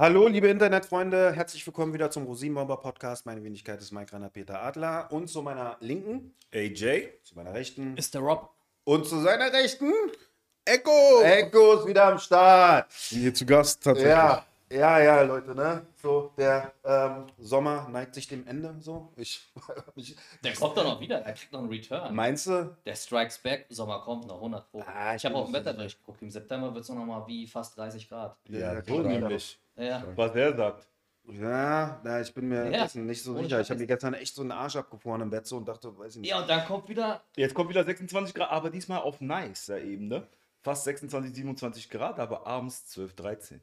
Hallo, liebe Internetfreunde, herzlich willkommen wieder zum Rosinenbomber-Podcast. Meine Wenigkeit ist Mike Rainer, Peter Adler. Und zu meiner Linken, AJ. Zu meiner Rechten ist der Rob. Und zu seiner Rechten, Ekow. Ekow ist wieder am Start. Hier zu Gast tatsächlich. Ja, Leute, ne? So, der Sommer neigt sich dem Ende, so. Der kommt doch noch wieder, der kriegt noch einen Return. Meinst du? Der Strikes Back, Sommer kommt noch, 100 Pro. Ich habe auf dem Wetterbericht geguckt, im September wird es noch mal wie fast 30 Grad. Ja, unheimlich. Ja. Was der sagt. Ja, ich bin mir dessen nicht so sicher. Ich habe mir gestern echt so einen Arsch abgefroren im Bett so und dachte, weiß ich nicht. Ja, und dann kommt wieder... Jetzt kommt wieder 26 Grad, aber diesmal auf nicer Ebene. Fast 26, 27 Grad, aber abends 12, 13.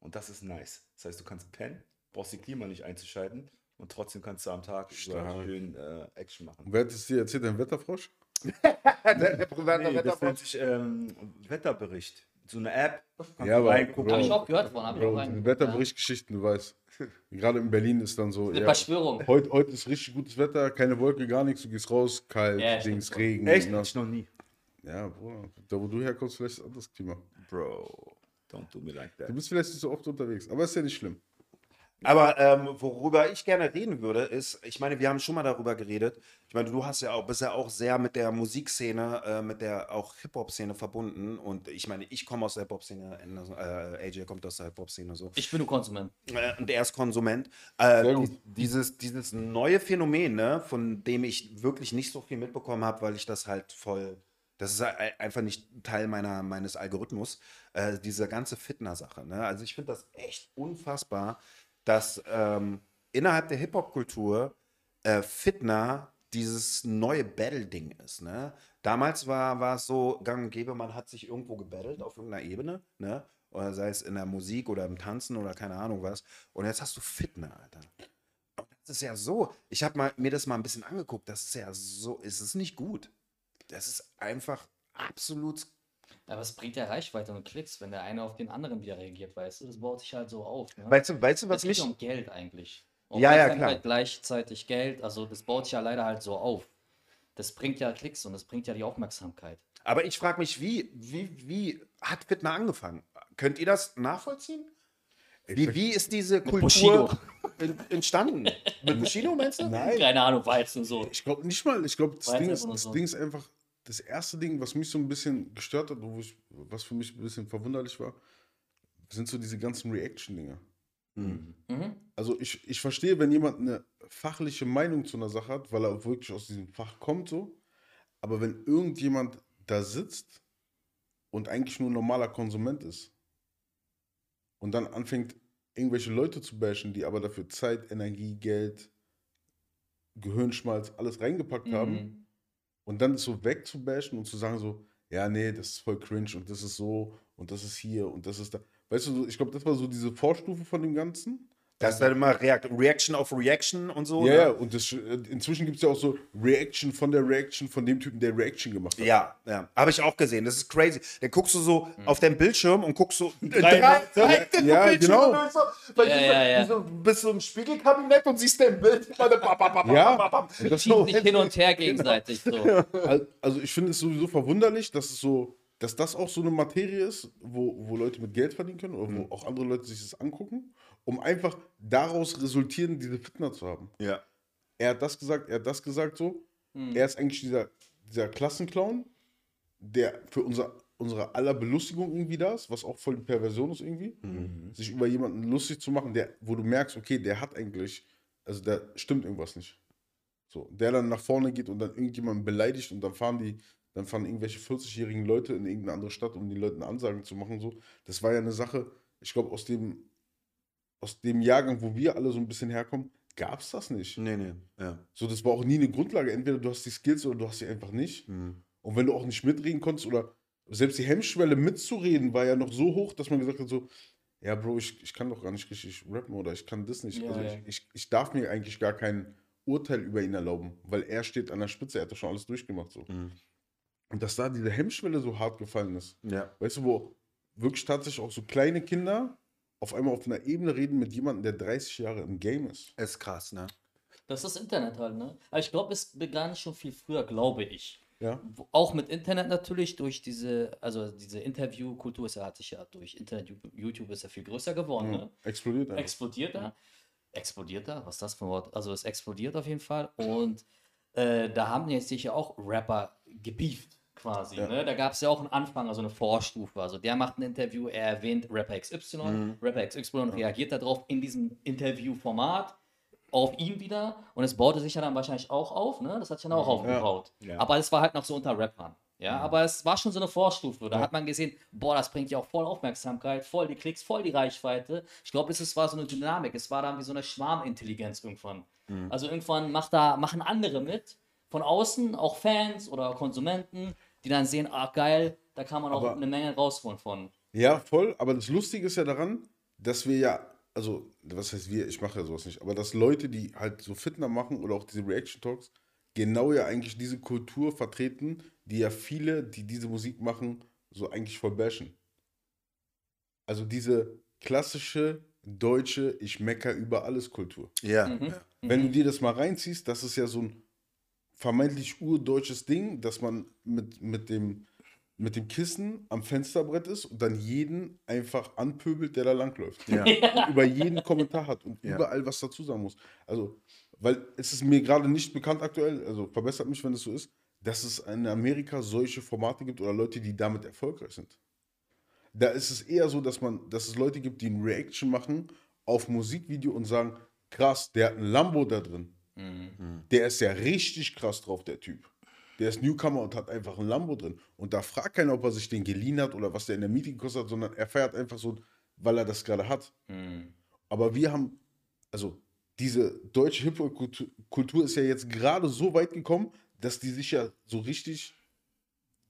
Und das ist nice. Das heißt, du kannst pennen, brauchst die Klima nicht einzuschalten und trotzdem kannst du am Tag schön Action machen. Wer hat es dir erzählt, dein Wetterfrosch? der private Wetterfrosch. Das nennt sich Wetterbericht. So eine App. Ja, aber habe ich auch gehört von. Wetterbericht-Geschichten, du weißt. Gerade in Berlin ist dann so. Eine Verschwörung. Heute ist richtig gutes Wetter, keine Wolke, gar nichts. Du gehst raus, kalt, Dings, Regen. Echt? Ich noch nie. Ja, Bruder. Da, wo du herkommst, vielleicht ist anderes Klima. Bro. Don't do me like that. Du bist vielleicht nicht so oft unterwegs, aber ist ja nicht schlimm. Aber worüber ich gerne reden würde, ist, ich meine, wir haben schon mal darüber geredet. Ich meine, du hast ja auch, bist ja auch sehr mit der Musikszene, mit der auch Hip-Hop-Szene verbunden. Und ich meine, ich komme aus der Hip-Hop-Szene, AJ kommt aus der Hip-Hop-Szene. So. Ich bin nur Konsument. Und er ist Konsument. Dieses neue Phänomen, ne, von dem ich wirklich nicht so viel mitbekommen habe, weil ich das halt voll... Das ist einfach nicht Teil meines Algorithmus, diese ganze Fitner-Sache. Ne? Also ich finde das echt unfassbar, dass innerhalb der Hip-Hop-Kultur Fitner dieses neue Battle-Ding ist. Ne? Damals war es so gang und gäbe, man hat sich irgendwo gebattelt auf irgendeiner Ebene, ne? Oder sei es in der Musik oder im Tanzen oder keine Ahnung was. Und jetzt hast du Fitner, Alter. Und das ist ja so, ich habe mir das mal ein bisschen angeguckt, das ist ja so, es ist nicht gut. Das ist einfach absolut... Aber es bringt ja Reichweite und Klicks, wenn der eine auf den anderen wieder reagiert, weißt du? Das baut sich halt so auf. Ne? Weißt du, was mich... Es geht um Geld eigentlich. Und ja, klar. Halt gleichzeitig Geld, also das baut sich ja leider halt so auf. Das bringt ja Klicks und das bringt ja die Aufmerksamkeit. Aber ich frage mich, wie hat Fitner angefangen? Könnt ihr das nachvollziehen? Wie ist diese Kultur entstanden? Mit Bushido, meinst du? Nein. Keine Ahnung, Weiz und so. Ich glaube nicht mal. Ich glaube, das Ding ist einfach das erste Ding, was mich so ein bisschen gestört hat, was für mich ein bisschen verwunderlich war, sind so diese ganzen Reaction-Dinger. Mhm. Also ich verstehe, wenn jemand eine fachliche Meinung zu einer Sache hat, weil er wirklich aus diesem Fach kommt, so. Aber wenn irgendjemand da sitzt und eigentlich nur ein normaler Konsument ist, und dann anfängt, irgendwelche Leute zu bashen, die aber dafür Zeit, Energie, Geld, Gehirnschmalz, alles reingepackt haben. Und dann so wegzubashen und zu sagen so, ja, nee, das ist voll cringe und das ist so und das ist hier und das ist da. Weißt du, ich glaube, das war so diese Vorstufe von dem Ganzen. Das ist dann immer Reaction auf Reaction und so. Ja, oder? Und inzwischen gibt es ja auch so Reaction von der Reaction von dem Typen, der Reaction gemacht hat. Ja, habe ich auch gesehen. Das ist crazy. Dann guckst du so auf deinen Bildschirm und guckst so... Genau. Bist so im Spiegelkabinett und siehst dein Bild. Das schießt nicht hin und her gegenseitig. Genau. So. Also ich finde es sowieso verwunderlich, dass es so... Dass das auch so eine Materie ist, wo Leute mit Geld verdienen können oder wo auch andere Leute sich das angucken, um einfach daraus resultieren, diese Fitner zu haben. Ja. Er hat das gesagt so. Er ist eigentlich dieser Klassenclown, der für unsere aller Belustigung irgendwie da ist, was auch voll die Perversion ist irgendwie. Sich über jemanden lustig zu machen, wo du merkst, okay, der hat eigentlich, also da stimmt irgendwas nicht. So, der dann nach vorne geht und dann irgendjemanden beleidigt und dann fahren irgendwelche 40-jährigen Leute in irgendeine andere Stadt, um den Leuten Ansagen zu machen. So. Das war ja eine Sache, ich glaube, aus dem Jahrgang, wo wir alle so ein bisschen herkommen, gab es das nicht. Nee. Ja. So, das war auch nie eine Grundlage. Entweder du hast die Skills oder du hast sie einfach nicht. Und wenn du auch nicht mitreden konntest oder selbst die Hemmschwelle mitzureden, war ja noch so hoch, dass man gesagt hat so, ja, Bro, ich kann doch gar nicht richtig rappen oder ich kann das nicht. Ja, also ich darf mir eigentlich gar kein Urteil über ihn erlauben, weil er steht an der Spitze, er hat doch schon alles durchgemacht. So. Und dass da diese Hemmschwelle so hart gefallen ist. Ja. Weißt du, wo wirklich tatsächlich auch so kleine Kinder auf einmal auf einer Ebene reden mit jemandem, der 30 Jahre im Game ist. Ist krass, ne? Das ist das Internet halt, ne? Aber ich glaube, es begann schon viel früher, glaube ich. Ja. Auch mit Internet natürlich, durch diese Interviewkultur, es hat sich ja durch Internet, YouTube ist ja viel größer geworden. Ja. Ne? Explodiert. Explodiert da? Was ist das für ein Wort? Also es explodiert auf jeden Fall. Und da haben jetzt sicher auch Rapper gebieft quasi. Ja. Ne? Da gab es ja auch einen Anfang, also eine Vorstufe. Also der macht ein Interview, er erwähnt Rapper XY, Rapper XY reagiert darauf in diesem Interviewformat. Auf ihn wieder und es baute sich ja dann wahrscheinlich auch auf, ne? Das hat sich dann auch aufgebaut. Ja. Aber es war halt noch so unter Rappern. Ja? Ja. Aber es war schon so eine Vorstufe. Da hat man gesehen, boah, das bringt ja auch voll Aufmerksamkeit, voll die Klicks, voll die Reichweite. Ich glaube, es war so eine Dynamik. Es war dann wie so eine Schwarmintelligenz irgendwann. Mhm. Also irgendwann machen andere mit, von außen, auch Fans oder Konsumenten, die dann sehen, ah geil, da kann man auch eine Menge rausholen von. Ja, voll. Aber das Lustige ist ja daran, dass wir ja, also, was heißt wir? Ich mache ja sowas nicht. Aber dass Leute, die halt so Fitner machen oder auch diese Reaction-Talks, genau ja eigentlich diese Kultur vertreten, die ja viele, die diese Musik machen, so eigentlich voll bashen. Also diese klassische deutsche Ich-mecker-über-alles-Kultur. Ja. Mhm. Wenn du dir das mal reinziehst, das ist ja so ein vermeintlich urdeutsches Ding, dass man mit dem Kissen am Fensterbrett ist und dann jeden einfach anpöbelt, der da langläuft. Ja. Und über jeden Kommentar hat und überall was dazu sagen muss. Also, weil es ist mir gerade nicht bekannt aktuell, also verbessert mich, wenn es so ist, dass es in Amerika solche Formate gibt oder Leute, die damit erfolgreich sind. Da ist es eher so, dass es Leute gibt, die eine Reaction machen auf Musikvideo und sagen, krass, der hat einen Lambo da drin. Mhm. Der ist ja richtig krass drauf, der Typ. Der ist Newcomer und hat einfach ein Lambo drin. Und da fragt keiner, ob er sich den geliehen hat oder was der in der Miete gekostet hat, sondern er fährt einfach so, weil er das gerade hat. Mhm. Aber wir haben, also diese deutsche Hip-Hop-Kultur ist ja jetzt gerade so weit gekommen, dass die sich ja so richtig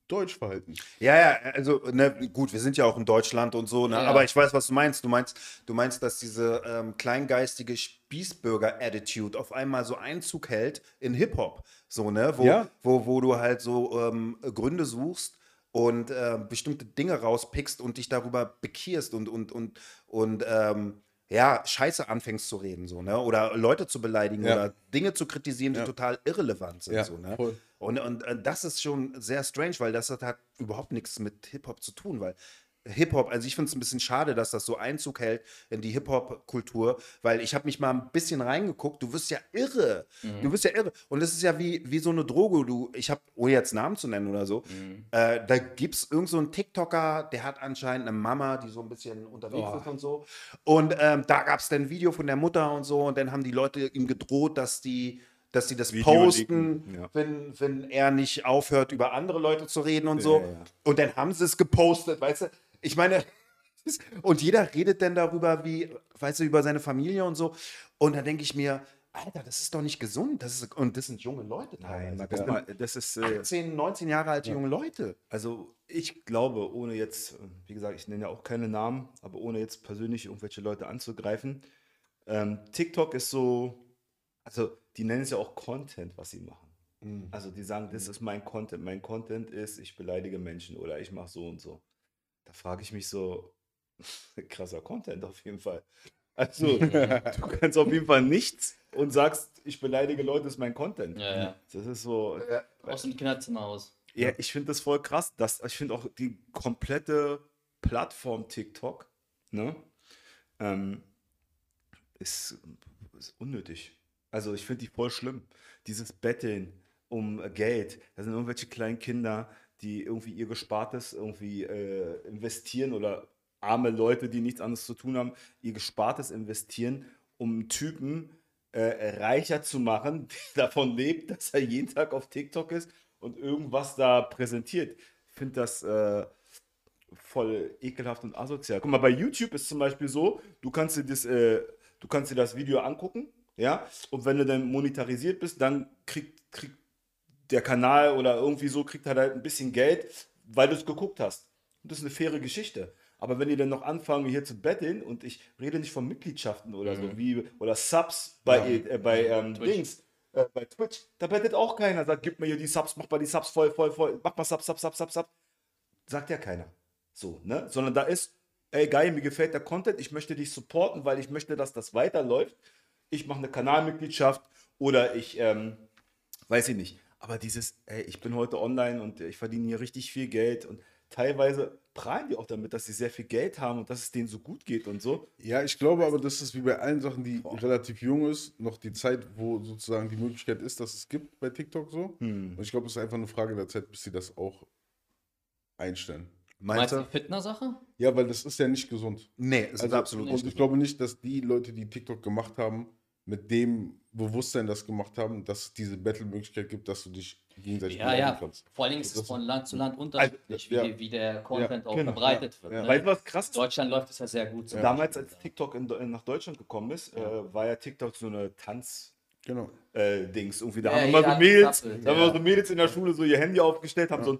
deutsch verhalten. Ja, also ne, gut, wir sind ja auch in Deutschland und so, ne? Ja. Aber ich weiß, was du meinst. Du meinst, dass diese kleingeistige Spießbürger-Attitude auf einmal so Einzug hält in Hip-Hop, so, ne? Wo du halt so Gründe suchst und bestimmte Dinge rauspickst und dich darüber bekierst und Scheiße anfängst zu reden, so, ne? Oder Leute zu beleidigen oder Dinge zu kritisieren, die total irrelevant sind, so, ne? Voll. Und das ist schon sehr strange, weil das hat überhaupt nichts mit Hip-Hop zu tun, weil Hip-Hop, also ich finde es ein bisschen schade, dass das so Einzug hält in die Hip-Hop-Kultur, weil ich habe mich mal ein bisschen reingeguckt, du wirst ja irre, und das ist ja wie so eine Droge, ohne jetzt Namen zu nennen oder so, da gibt es irgend so einen TikToker, der hat anscheinend eine Mama, die so ein bisschen unterwegs ist und so, und da gab es dann ein Video von der Mutter und so, und dann haben die Leute ihm gedroht, dass sie das Video posten, wenn er nicht aufhört, über andere Leute zu reden und so. Ja. Und dann haben sie es gepostet, weißt du? Ich meine, und jeder redet dann darüber, wie, weißt du, über seine Familie und so. Und dann denke ich mir, Alter, das ist doch nicht gesund. Und das sind junge Leute. Nein, guck mal, das ist 18, 19 Jahre alte junge Leute. Also ich glaube, ohne jetzt, wie gesagt, ich nenne ja auch keine Namen, aber ohne jetzt persönlich irgendwelche Leute anzugreifen, TikTok ist so, also die nennen es ja auch Content, was sie machen. Mhm. Also die sagen, das ist mein Content. Mein Content ist, ich beleidige Menschen oder ich mache so und so. Da frage ich mich so, krasser Content auf jeden Fall. Also du kannst auf jeden Fall nichts und sagst, ich beleidige Leute, ist mein Content. Ja. Das ist so. Ja. Aus dem Kinderzimmer aus. Ja, ich finde das voll krass. Ich finde auch die komplette Plattform TikTok, ne, ist unnötig. Also ich finde die voll schlimm. Dieses Betteln um Geld. Da sind irgendwelche kleinen Kinder, die irgendwie ihr Gespartes irgendwie investieren, oder arme Leute, die nichts anderes zu tun haben, ihr Gespartes investieren, um einen Typen reicher zu machen, der davon lebt, dass er jeden Tag auf TikTok ist und irgendwas da präsentiert. Ich finde das voll ekelhaft und asozial. Guck mal, bei YouTube ist zum Beispiel so, du kannst dir das Video angucken. Ja, und wenn du dann monetarisiert bist, dann kriegt der Kanal oder irgendwie so, kriegt er halt ein bisschen Geld, weil du es geguckt hast. Und das ist eine faire Geschichte. Aber wenn die dann noch anfangen, hier zu betteln, und ich rede nicht von Mitgliedschaften oder so, oder Subs bei Twitch, da bettelt auch keiner. Sagt, gib mir hier die Subs, mach mal die Subs voll, mach mal Subs. Sagt ja keiner. So, ne? Sondern da ist, ey geil, mir gefällt der Content, ich möchte dich supporten, weil ich möchte, dass das weiterläuft. Ich mache eine Kanalmitgliedschaft oder ich, weiß ich nicht, Aber dieses, ey, ich bin heute online und ich verdiene hier richtig viel Geld und teilweise prahlen die auch damit, dass sie sehr viel Geld haben und dass es denen so gut geht und so. Ja, ich glaube aber, dass es wie bei allen Sachen, die relativ jung ist, noch die Zeit, wo sozusagen die Möglichkeit ist, dass es gibt bei TikTok so. Und ich glaube, es ist einfach eine Frage der Zeit, bis sie das auch einstellen. Meinst du Fitner-Sache? Ja, weil das ist ja nicht gesund. Nee, es ist absolut nicht. Und ich glaube nicht, dass die Leute, die TikTok gemacht haben, mit dem Bewusstsein das gemacht haben, dass es diese Battle-Möglichkeit gibt, dass du dich gegenseitig beleidigen kannst. Vor allen Dingen ist es von Land zu Land unterschiedlich, wie der Content auch verbreitet wird. Ja. Ne? Weil was krass. In Deutschland läuft es ja sehr gut. Ja. Damals, als TikTok nach Deutschland gekommen ist, war ja TikTok so eine Tanz- Dings. Irgendwie. Da haben wir mal so Mädels, in der Schule so ihr Handy aufgestellt, haben so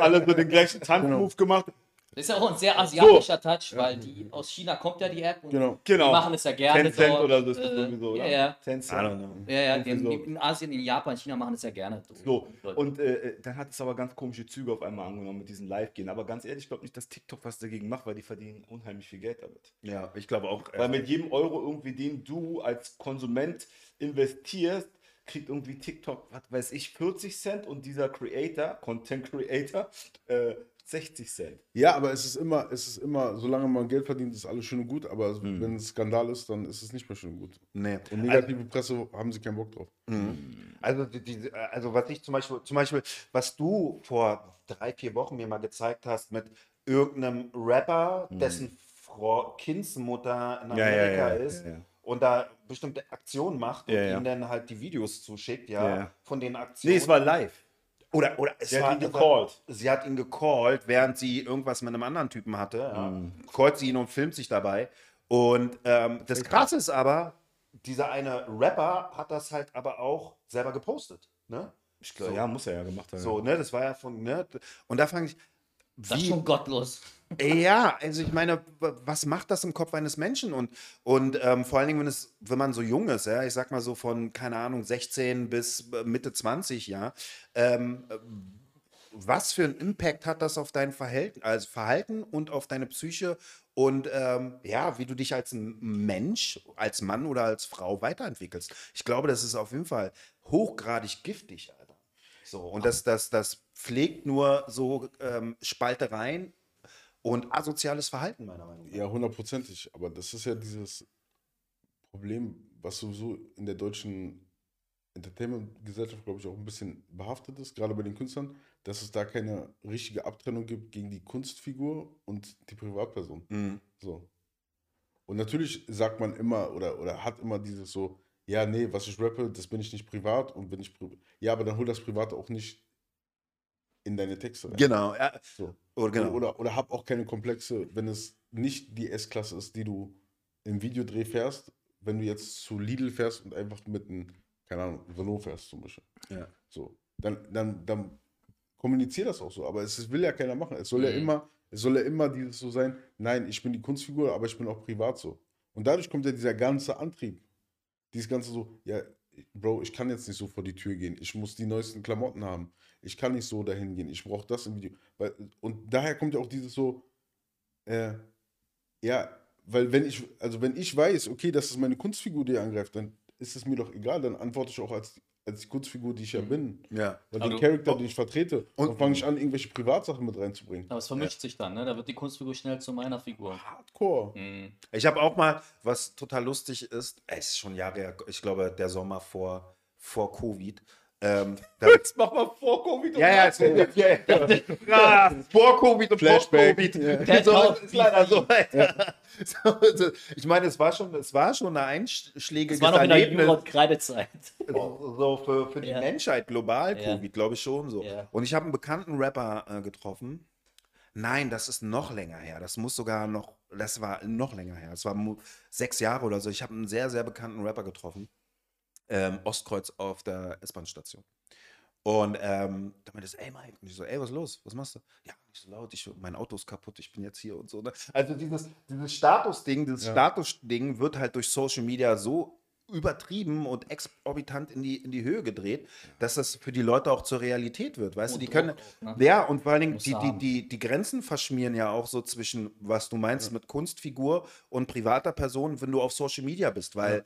alle so den gleichen Tanzmove gemacht. Das ist ja auch ein sehr asiatischer Touch, weil die aus China kommt ja die App und die machen es ja gerne. Tencent dort, oder so ist das sowieso, oder? Tencent. In Asien, in Japan, in China machen es ja gerne. So. Und dann hat es aber ganz komische Züge auf einmal angenommen mit diesen Live-Gehen. Aber ganz ehrlich, ich glaube nicht, dass TikTok was dagegen macht, weil die verdienen unheimlich viel Geld damit. Ja, ich glaube auch. Weil mit jedem Euro irgendwie, den du als Konsument investierst, kriegt irgendwie TikTok, was weiß ich, 40 Cent und dieser Creator, Content Creator, 60 Cent. Ja, aber es ist immer, solange man Geld verdient, ist alles schön und gut, aber wenn es Skandal ist, dann ist es nicht mehr schön und gut. Nee. Und negative Presse haben sie keinen Bock drauf. Also was ich zum Beispiel, was du vor 3-4 Wochen mir mal gezeigt hast mit irgendeinem Rapper, dessen Kindsmutter in Amerika ist und da bestimmte Aktionen macht und ihnen dann halt die Videos zuschickt, von den Aktionen. Nee, es war live. Oder es sie war hat ihn gecallt. Sie hat ihn gecallt, während sie irgendwas mit einem anderen Typen hatte. Callt sie ihn und filmt sich dabei. Und das Krasse ist aber, dieser eine Rapper hat das halt aber auch selber gepostet. Ne? Ich glaube, muss er ja gemacht haben. So, ne, das war ja von, ne, und da fange ich. Das ist schon gottlos. Ja, also ich meine, was macht das im Kopf eines Menschen? Und vor allen Dingen, wenn man so jung ist, ja, ich sag mal so von, keine Ahnung, 16 bis Mitte 20, was für einen Impact hat das auf dein Verhalten und auf deine Psyche und wie du dich als Mensch, als Mann oder als Frau weiterentwickelst? Ich glaube, das ist auf jeden Fall hochgradig giftig, Alter. So, und das pflegt nur so Spaltereien und asoziales Verhalten, meiner Meinung nach. Ja, 100%ig. Aber das ist ja dieses Problem, was sowieso in der deutschen Entertainment-Gesellschaft, glaube ich, auch ein bisschen behaftet ist, gerade bei den Künstlern, dass es da keine richtige Abtrennung gibt gegen die Kunstfigur und die Privatperson. So. Und natürlich sagt man immer oder hat immer dieses so, ja, nee, was ich rappe, das bin ich nicht privat und bin ich privat. Ja, aber dann hol das Private auch nicht in deine Texte rein. Genau. Ja. So. Oder hab auch keine Komplexe, wenn es nicht die S-Klasse ist, die du im Videodreh fährst, wenn du jetzt zu Lidl fährst und einfach mit einem, keine Ahnung, Renault fährst zum Beispiel. Ja. So. Dann kommunizier das auch so, aber es will ja keiner machen. Es soll ja immer dieses so sein, nein, ich bin die Kunstfigur, aber ich bin auch privat so. Und dadurch kommt ja dieser ganze Antrieb. Dieses ganze so, ja, Bro, ich kann jetzt nicht so vor die Tür gehen. Ich muss die neuesten Klamotten haben. Ich kann nicht so dahin gehen. Ich brauche das im Video. Und daher kommt ja auch dieses so, weil wenn ich weiß, okay, das ist meine Kunstfigur, die angreift, dann ist es mir doch egal. Dann antworte ich auch als die Kunstfigur, die ich ja bin. Ja. Weil den Charakter, den ich vertrete, und fange ich an, irgendwelche Privatsachen mit reinzubringen. Aber es vermischt sich dann, ne? Da wird die Kunstfigur schnell zu meiner Figur. Hardcore. Ich habe auch mal, was total lustig ist, es ist schon Jahre her, ich glaube, der Sommer vor Covid. Jetzt mach mal vor Covid und vor Covid und Flashback. Vor Covid. Ja. So, ist leider so. So, ich meine, es war schon eine einschlägige Erlebnis. Noch in der Kreidezeit. So für die Menschheit global Covid, glaube ich schon so. Ja. Und ich habe einen bekannten Rapper getroffen. Nein, das ist noch länger her. Das war noch länger her. Es war 6 Jahre oder so. Ich habe einen sehr, sehr bekannten Rapper getroffen. Ostkreuz auf der S-Bahn-Station. Und da meinte ich, ey Mike, und ich so, ey, was ist los? Was machst du? Ja, nicht so laut, mein Auto ist kaputt, ich bin jetzt hier und so. Ne? Also dieses Statusding, Statusding wird halt durch Social Media so übertrieben und exorbitant in die Höhe gedreht, dass das für die Leute auch zur Realität wird, weißt du, die können, auch, ne? Ja, und vor allen Dingen, die Grenzen verschmieren ja auch so zwischen, was du meinst mit Kunstfigur und privater Person, wenn du auf Social Media bist, weil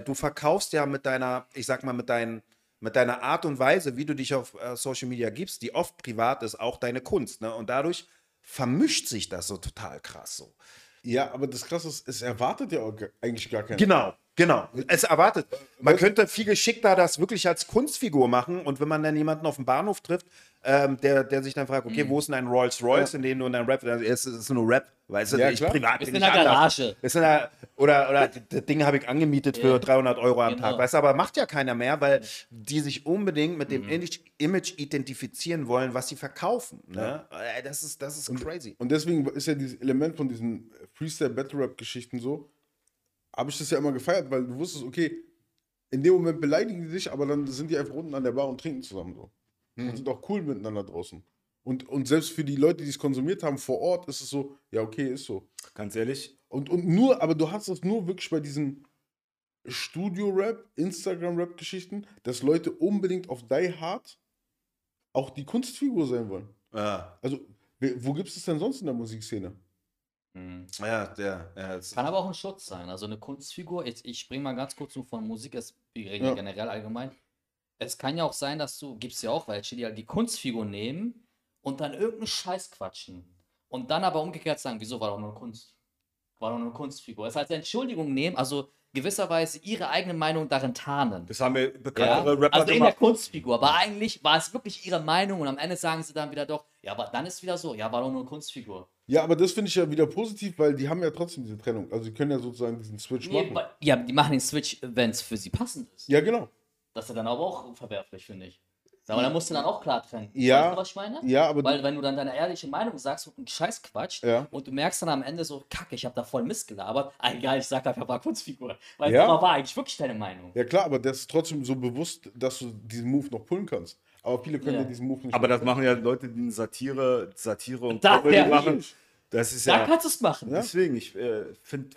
du verkaufst ja mit deiner, ich sag mal, mit deinen mit deiner Art und Weise, wie du dich auf Social Media gibst, die oft privat ist, auch deine Kunst. Ne? Und dadurch vermischt sich das so total krass so. Ja, aber das Krasse ist, es erwartet ja auch eigentlich gar keiner. Genau, genau. Es erwartet. Man könnte viel geschickter das wirklich als Kunstfigur machen. Und wenn man dann jemanden auf dem Bahnhof trifft, der sich dann fragt, okay, wo ist denn ein Rolls Royce, in dem du dann Rap? Es ist nur Rap, weißt du, ja, ich privat bin ich anders. Ist in der Garage. Ist in der, oder das Ding habe ich angemietet für 300 Euro am Tag, weißt du, aber macht ja keiner mehr, weil die sich unbedingt mit dem Image identifizieren wollen, was sie verkaufen. Ne? Ja. Das ist crazy. Und deswegen ist ja dieses Element von diesen Freestyle-Battle-Rap-Geschichten so, habe ich das ja immer gefeiert, weil du wusstest, okay, in dem Moment beleidigen die dich, aber dann sind die einfach unten an der Bar und trinken zusammen so. Und sind auch cool miteinander draußen. Und selbst für die Leute, die es konsumiert haben, vor Ort ist es so, ja okay, ist so. Ganz ehrlich. Aber du hast das nur wirklich bei diesen Studio-Rap, Instagram-Rap-Geschichten, dass Leute unbedingt auf Die Hard auch die Kunstfigur sein wollen. Ja. Also, wo gibt es das denn sonst in der Musikszene? Ja. Kann aber auch ein Schutz sein. Also eine Kunstfigur, ich springe mal ganz kurz nur von Musik, wir reden generell allgemein. Es kann ja auch sein, dass du, gibt's ja auch welche, die halt die Kunstfigur nehmen und dann irgendeinen Scheiß quatschen. Und dann aber umgekehrt sagen, wieso, war doch nur Kunst. War doch nur eine Kunstfigur. Das heißt, Entschuldigung nehmen, also gewisserweise ihre eigene Meinung darin tarnen. Das haben wir bekanntere Rapper gemacht. Also in der Kunstfigur, aber eigentlich war es wirklich ihre Meinung und am Ende sagen sie dann wieder doch, ja, aber dann ist wieder so, ja, war doch nur eine Kunstfigur. Ja, aber das finde ich ja wieder positiv, weil die haben ja trotzdem diese Trennung. Also die können ja sozusagen diesen Switch machen. Ja, die machen den Switch, wenn es für sie passend ist. Ja, genau. Das ist ja dann aber auch verwerflich, finde ich. Aber da musst du dann auch klar trennen. Ja. Weißt du, was ich meine? Ja, aber weil wenn du dann deine ehrliche Meinung sagst, wird ein Scheiß Quatsch und du merkst dann am Ende so, kacke, ich habe da voll Mist gelabert. Egal, ich sag da, ich war Kunstfigur. Weil das war eigentlich wirklich deine Meinung. Ja klar, aber das ist trotzdem so bewusst, dass du diesen Move noch pullen kannst. Aber viele können ja diesen Move nicht. Aber das machen ja Leute, die Satire und Comedy machen. Das ist da kannst du es machen. Deswegen, ich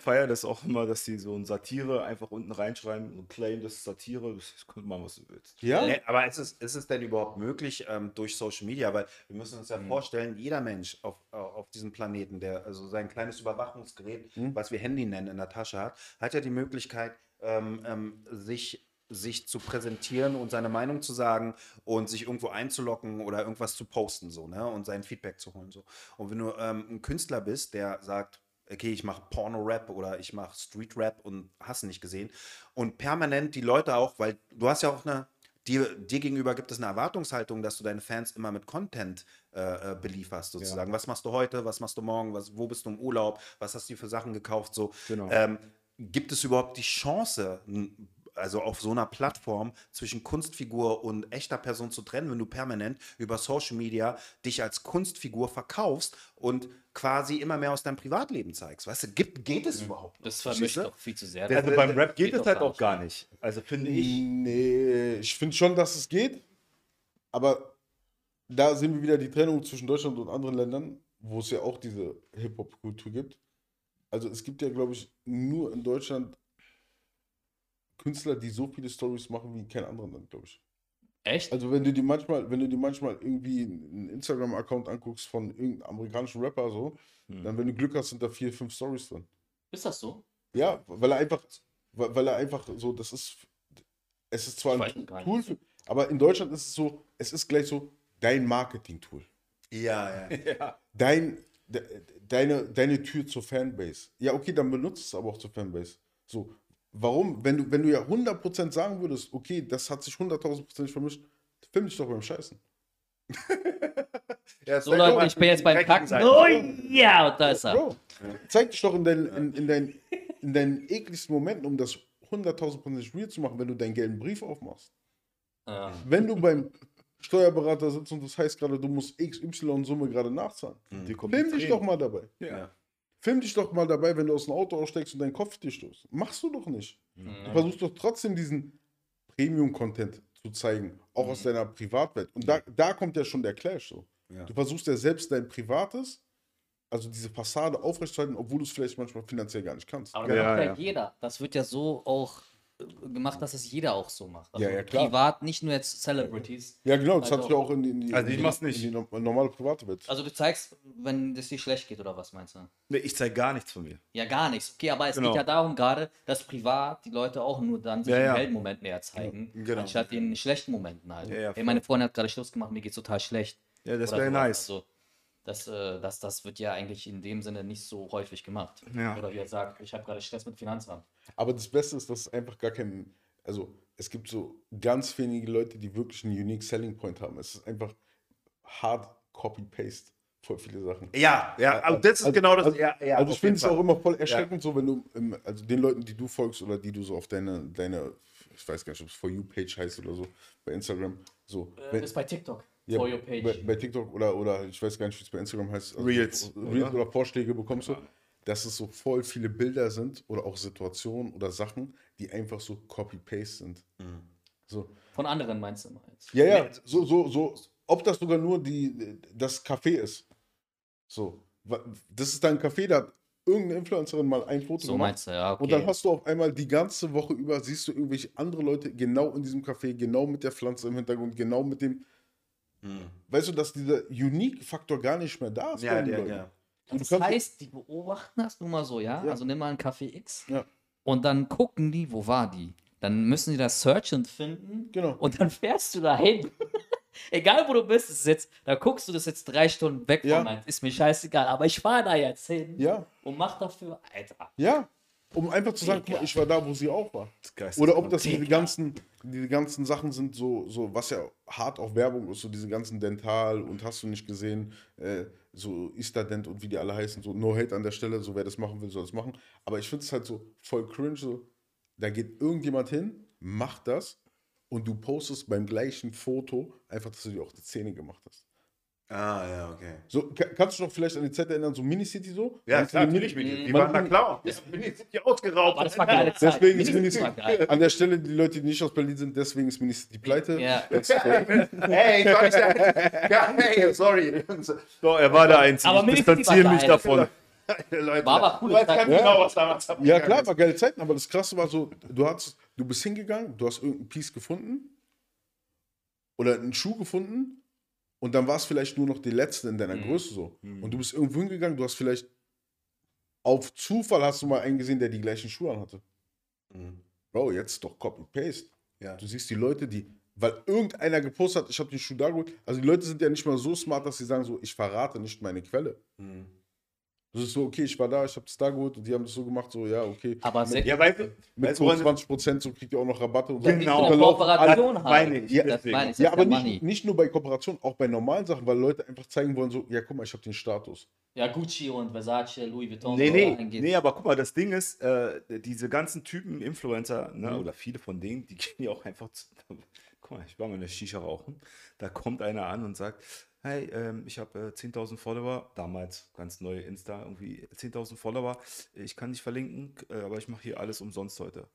feiere das auch immer, dass die so ein Satire einfach unten reinschreiben und claim, das ist Satire, das könnte man, was du willst. Ja. Nee, aber ist es denn überhaupt möglich durch Social Media? Weil wir müssen uns ja vorstellen, jeder Mensch auf diesem Planeten, der also sein kleines Überwachungsgerät, was wir Handy nennen, in der Tasche hat ja die Möglichkeit, sich zu präsentieren und seine Meinung zu sagen und sich irgendwo einzulocken oder irgendwas zu posten so, ne? Und sein Feedback zu holen so. Und wenn du ein Künstler bist, der sagt, okay, ich mache Porno-Rap oder ich mache Street-Rap und hast nicht gesehen und permanent die Leute auch, weil du hast ja auch dir gegenüber gibt es eine Erwartungshaltung, dass du deine Fans immer mit Content belieferst sozusagen. Ja. Was machst du heute, was machst du morgen, wo bist du im Urlaub, was hast du für Sachen gekauft so. Genau. Gibt es überhaupt die Chance, also auf so einer Plattform zwischen Kunstfigur und echter Person zu trennen, wenn du permanent über Social Media dich als Kunstfigur verkaufst und quasi immer mehr aus deinem Privatleben zeigst? Weißt du, geht es überhaupt? Das vermischt doch viel zu sehr. Also beim Rap geht es halt auch gar nicht. Also finde ich... Nee, ich finde schon, dass es geht, aber da sehen wir wieder die Trennung zwischen Deutschland und anderen Ländern, wo es ja auch diese Hip-Hop-Kultur gibt. Also es gibt ja, glaube ich, nur in Deutschland Künstler, die so viele Stories machen wie kein anderer Land, glaube ich. Echt? Also wenn du dir manchmal irgendwie einen Instagram-Account anguckst von irgendeinem amerikanischen Rapper so, dann, wenn du Glück hast, sind da 4, 5 Stories drin. Ist das so? Ja, weil er einfach so, es ist zwar ein Tool, aber in Deutschland ist es so, es ist gleich so dein Marketing-Tool. Ja. Deine Tür zur Fanbase. Ja, okay, dann benutzt es aber auch zur Fanbase. So. Warum? Wenn du ja 100% sagen würdest, okay, das hat sich 100.000% vermischt, film dich doch beim Scheißen. So Leute, ich bin jetzt beim Packen. Oh ja, und da ist er. Bro, zeig dich doch in deinen ekligsten Momenten, um das 100.000% real zu machen, wenn du deinen gelben Brief aufmachst. Ja. Wenn du beim Steuerberater sitzt und das heißt gerade, du musst XY-Summe gerade nachzahlen. Film dich doch mal dabei. Ja. Film dich doch mal dabei, wenn du aus dem Auto aussteigst und deinen Kopf dir stoßt. Machst du doch nicht. Du versuchst doch trotzdem diesen Premium-Content zu zeigen, auch aus deiner Privatwelt. Und da kommt ja schon der Clash so. Ja. Du versuchst ja selbst dein Privates, also diese Fassade aufrechtzuerhalten, obwohl du es vielleicht manchmal finanziell gar nicht kannst. Aber das macht ja jeder. Das wird ja so auch gemacht, dass es jeder auch so macht. Also ja, ja, klar. Privat, nicht nur jetzt Celebrities. Ja, genau, das also hat ja auch in die normale private Welt. Also du zeigst, wenn das dir schlecht geht oder was, meinst du? Nee, ich zeige gar nichts von mir. Ja, gar nichts. Okay, aber es geht ja darum gerade, dass privat die Leute auch nur dann sich im hellen Moment mehr zeigen, anstatt in schlechten Momenten halt. Ja, ja, ey, meine Freundin hat gerade Schluss gemacht, mir geht's total schlecht. Ja, das wäre nice. Also, das wird ja eigentlich in dem Sinne nicht so häufig gemacht. Ja. Oder wie er sagt, ich habe gerade Stress mit Finanzamt. Aber das Beste ist, dass es einfach gar kein... Also es gibt so ganz wenige Leute, die wirklich einen unique selling point haben. Es ist einfach hard copy-paste voll viele Sachen. Ja, ja, aber das ist genau das. Also ich finde es auch immer voll erschreckend, so wenn du, also den Leuten, die du folgst oder die du so auf deine ich weiß gar nicht, ob es For You Page heißt oder so, bei Instagram. So, ist bei TikTok. Ja, For Your Page. Bei TikTok oder ich weiß gar nicht, wie es bei Instagram heißt. Also Reels. Reels oder Vorschläge bekommst du, dass es so voll viele Bilder sind oder auch Situationen oder Sachen, die einfach so Copy-Paste sind. Mhm. So. Von anderen meinst du mal jetzt? Ja, ja. So, ob das sogar nur das Café ist. So. Das ist dein Café, da hat irgendeine Influencerin mal ein Foto gemacht. So meinst du, ja, okay. Und dann hast du auf einmal die ganze Woche über, siehst du irgendwelche andere Leute genau in diesem Café, genau mit der Pflanze im Hintergrund, genau mit dem... Hm. Weißt du, dass dieser Unique-Faktor gar nicht mehr da ist? Ja, ja. Das heißt, die beobachten das nun mal so, ja? Also nimm mal einen Kaffee X und dann gucken die, wo war die? Dann müssen die das searchen finden und dann fährst du da hin. Egal, wo du bist, ist jetzt, da guckst du das jetzt 3 Stunden weg von meins. Ist mir scheißegal, aber ich fahre da jetzt hin und mach dafür, Alter. Ja, um einfach zu sagen, guck mal, ich war da, wo sie auch war. Oder ob das diese ganzen Sachen sind, so was ja hart auf Werbung ist, so diese ganzen Dental und hast du nicht gesehen, so Istadent und wie die alle heißen, so No Hate an der Stelle, so wer das machen will, soll das machen. Aber ich finde es halt so voll cringe, so da geht irgendjemand hin, macht das und du postest beim gleichen Foto einfach, dass du dir auch die Zähne gemacht hast. Ah, ja, okay. So, kannst du noch vielleicht an die Zeit erinnern, so Minicity so? Ja, klar, natürlich. Die waren da klar. Ja. Minicity ausgeraubt. Aber das war geile Zeit. Deswegen ist Minicity an der Stelle, die Leute, die nicht aus Berlin sind, deswegen ist Minicity pleite. Ja. Hey, sorry. So, er war der Einzige. Aber ich distanziere mich davon. Leute, war aber cool. Ja, klar, war geile Zeiten. Aber das Krasse war so, du bist hingegangen, du hast irgendein Piece gefunden oder einen Schuh gefunden. Und dann war es vielleicht nur noch die letzte in deiner Größe so. Mhm. Und du bist irgendwo hingegangen, du hast vielleicht auf Zufall hast du mal einen gesehen, der die gleichen Schuhe anhatte. Mhm. Bro, jetzt doch Copy-Paste. Ja. Du siehst die Leute, weil irgendeiner gepostet hat, ich habe den Schuh da geholt. Also die Leute sind ja nicht mal so smart, dass sie sagen so, ich verrate nicht meine Quelle. Mhm. Das ist so, okay, ich war da, ich habe das da geholt und die haben das so gemacht, so, ja, okay. Aber mit 20% so kriegt ihr auch noch Rabatte und so. Genau. Kooperation haben. Ja, aber nicht nur bei Kooperation, auch bei normalen Sachen, weil Leute einfach zeigen wollen, so, ja, guck mal, ich habe den Status. Ja, Gucci und Versace, Louis Vuitton. Nee, aber guck mal, das Ding ist, diese ganzen Typen, Influencer, ne, oder viele von denen, die gehen ja auch einfach zu, guck mal, ich war mal in der Shisha rauchen, da kommt einer an und sagt, hey, ich habe 10.000 Follower, damals ganz neu Insta, irgendwie 10.000 Follower, ich kann dich verlinken, aber ich mache hier alles umsonst heute.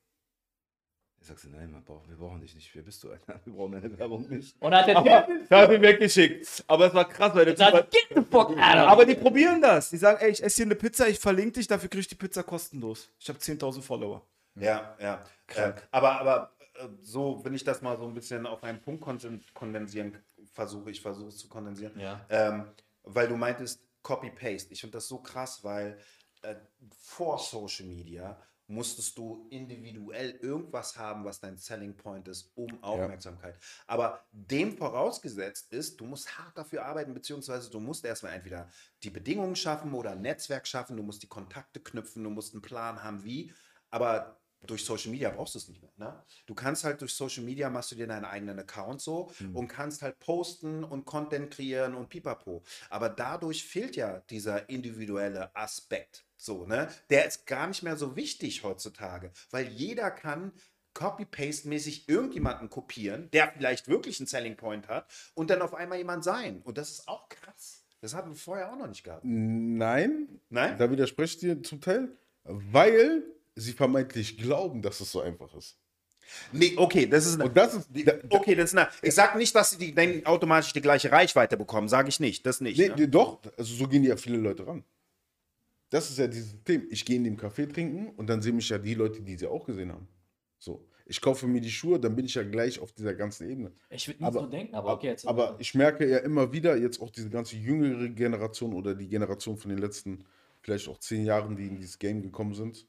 Ich sag so, nein, wir brauchen dich nicht, wer bist du, Alter? Wir brauchen deine Werbung nicht. Und hat ihn weggeschickt. Aber es war krass, weil der Typ hat, get the fuck out. Aber die probieren das, die sagen, ey, ich esse hier eine Pizza, ich verlinke dich, dafür kriege ich die Pizza kostenlos. Ich habe 10.000 Follower. Ja. Aber so, wenn ich das mal so ein bisschen auf einen Punkt kondensieren kann, versuche es zu kondensieren, weil du meintest Copy-Paste. Ich finde das so krass, weil vor Social Media musstest du individuell irgendwas haben, was dein Selling Point ist, um Aufmerksamkeit. Ja. Aber dem vorausgesetzt ist, du musst hart dafür arbeiten, beziehungsweise du musst erstmal entweder die Bedingungen schaffen oder ein Netzwerk schaffen, du musst die Kontakte knüpfen, du musst einen Plan haben, wie, aber durch Social Media brauchst du es nicht mehr, ne? Du kannst halt durch Social Media, machst du dir deinen eigenen Account so und kannst halt posten und Content kreieren und pipapo. Aber dadurch fehlt ja dieser individuelle Aspekt, so, ne? Der ist gar nicht mehr so wichtig heutzutage, weil jeder kann Copy-Paste-mäßig irgendjemanden kopieren, der vielleicht wirklich einen Selling Point hat und dann auf einmal jemand sein. Und das ist auch krass. Das haben wir vorher auch noch nicht gehabt. Nein? Da widerspreche ich dir zum Teil, weil sie vermeintlich glauben, dass es so einfach ist. Nee, okay, das ist... Ich sag nicht, dass sie dann automatisch die gleiche Reichweite bekommen, sage ich nicht, das nicht. Nee, ne? Doch, also so gehen ja viele Leute ran. Das ist ja dieses Thema. Ich gehe in dem Café trinken und dann sehe mich ja die Leute, die sie auch gesehen haben. So, ich kaufe mir die Schuhe, dann bin ich ja gleich auf dieser ganzen Ebene. Ich würde nicht so denken, aber okay. Jetzt aber ich merke ja immer wieder jetzt auch diese ganze jüngere Generation oder die Generation von den letzten vielleicht auch 10 Jahren, die in dieses Game gekommen sind,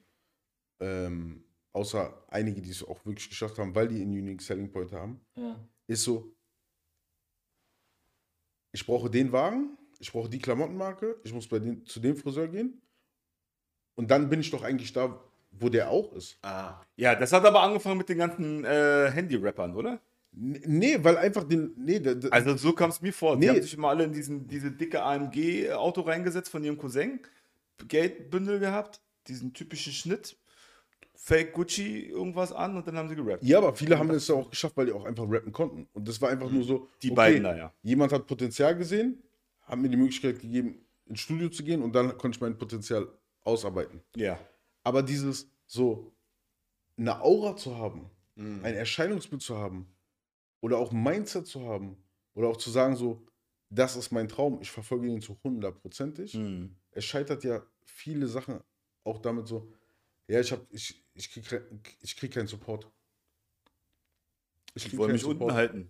außer einige, die es auch wirklich geschafft haben, weil die einen Unique Selling Point haben, ja, ist so, ich brauche den Wagen, ich brauche die Klamottenmarke, ich muss bei den, zu dem Friseur gehen und dann bin ich doch eigentlich da, wo der auch ist. Ah. Ja, das hat aber angefangen mit den ganzen Handy-Rappern, oder? Nee, weil einfach den... Nee, also so kam es mir vor. Die haben sich immer alle in diese dicke AMG-Auto reingesetzt von ihrem Cousin. Geldbündel gehabt, diesen typischen Schnitt. Fake Gucci irgendwas an und dann haben sie gerappt. Ja, aber viele haben es ja auch geschafft, weil die auch einfach rappen konnten. Und das war einfach nur so... Die okay, beiden, naja. Jemand hat Potenzial gesehen, hat mir die Möglichkeit gegeben, ins Studio zu gehen und dann konnte ich mein Potenzial ausarbeiten. Ja. Aber dieses so eine Aura zu haben, ein Erscheinungsbild zu haben oder auch ein Mindset zu haben oder auch zu sagen so, das ist mein Traum, ich verfolge ihn zu 100%. Es scheitert ja viele Sachen auch damit so, ja, ich krieg keinen Support. Die wollen mich unten halten.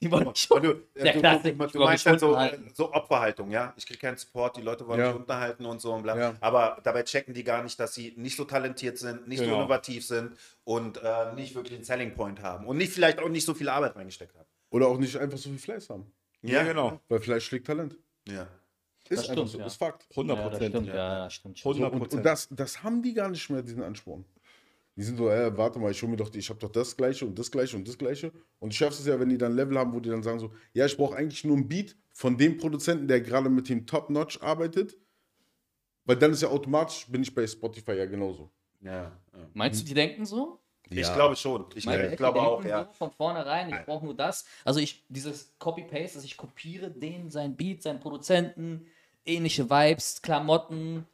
Die wollen mich du meinst halt so Opferhaltung, ja? Ich krieg keinen Support, die Leute wollen mich unten halten und so und bla. Ja. Aber dabei checken die gar nicht, dass sie nicht so talentiert sind, nicht so innovativ sind und nicht wirklich einen Selling Point haben und nicht vielleicht auch nicht so viel Arbeit reingesteckt haben. Oder auch nicht einfach so viel Fleiß haben. Ja, genau. Weil Fleiß schlägt Talent. Ja. Ist einfach so, ist Fakt. 100%. Ja, stimmt. 100%. Und das haben die gar nicht mehr, diesen Ansporn. Die sind so, warte mal, ich hole mir doch, ich habe doch das Gleiche und das Gleiche und das Gleiche. Und ich schaff's es ja, wenn die dann ein Level haben, wo die dann sagen so, ja, ich brauche eigentlich nur einen Beat von dem Produzenten, der gerade mit dem Top-Notch arbeitet. Weil dann ist ja automatisch, bin ich bei Spotify ja genauso. Ja. Meinst du, die denken so? Ja. Ich glaube schon. Ich glaube auch, ja. So von vornherein, ich brauche nur das. Also dieses Copy-Paste, dass ich kopiere den, sein Beat, seinen Produzenten, ähnliche Vibes, Klamotten,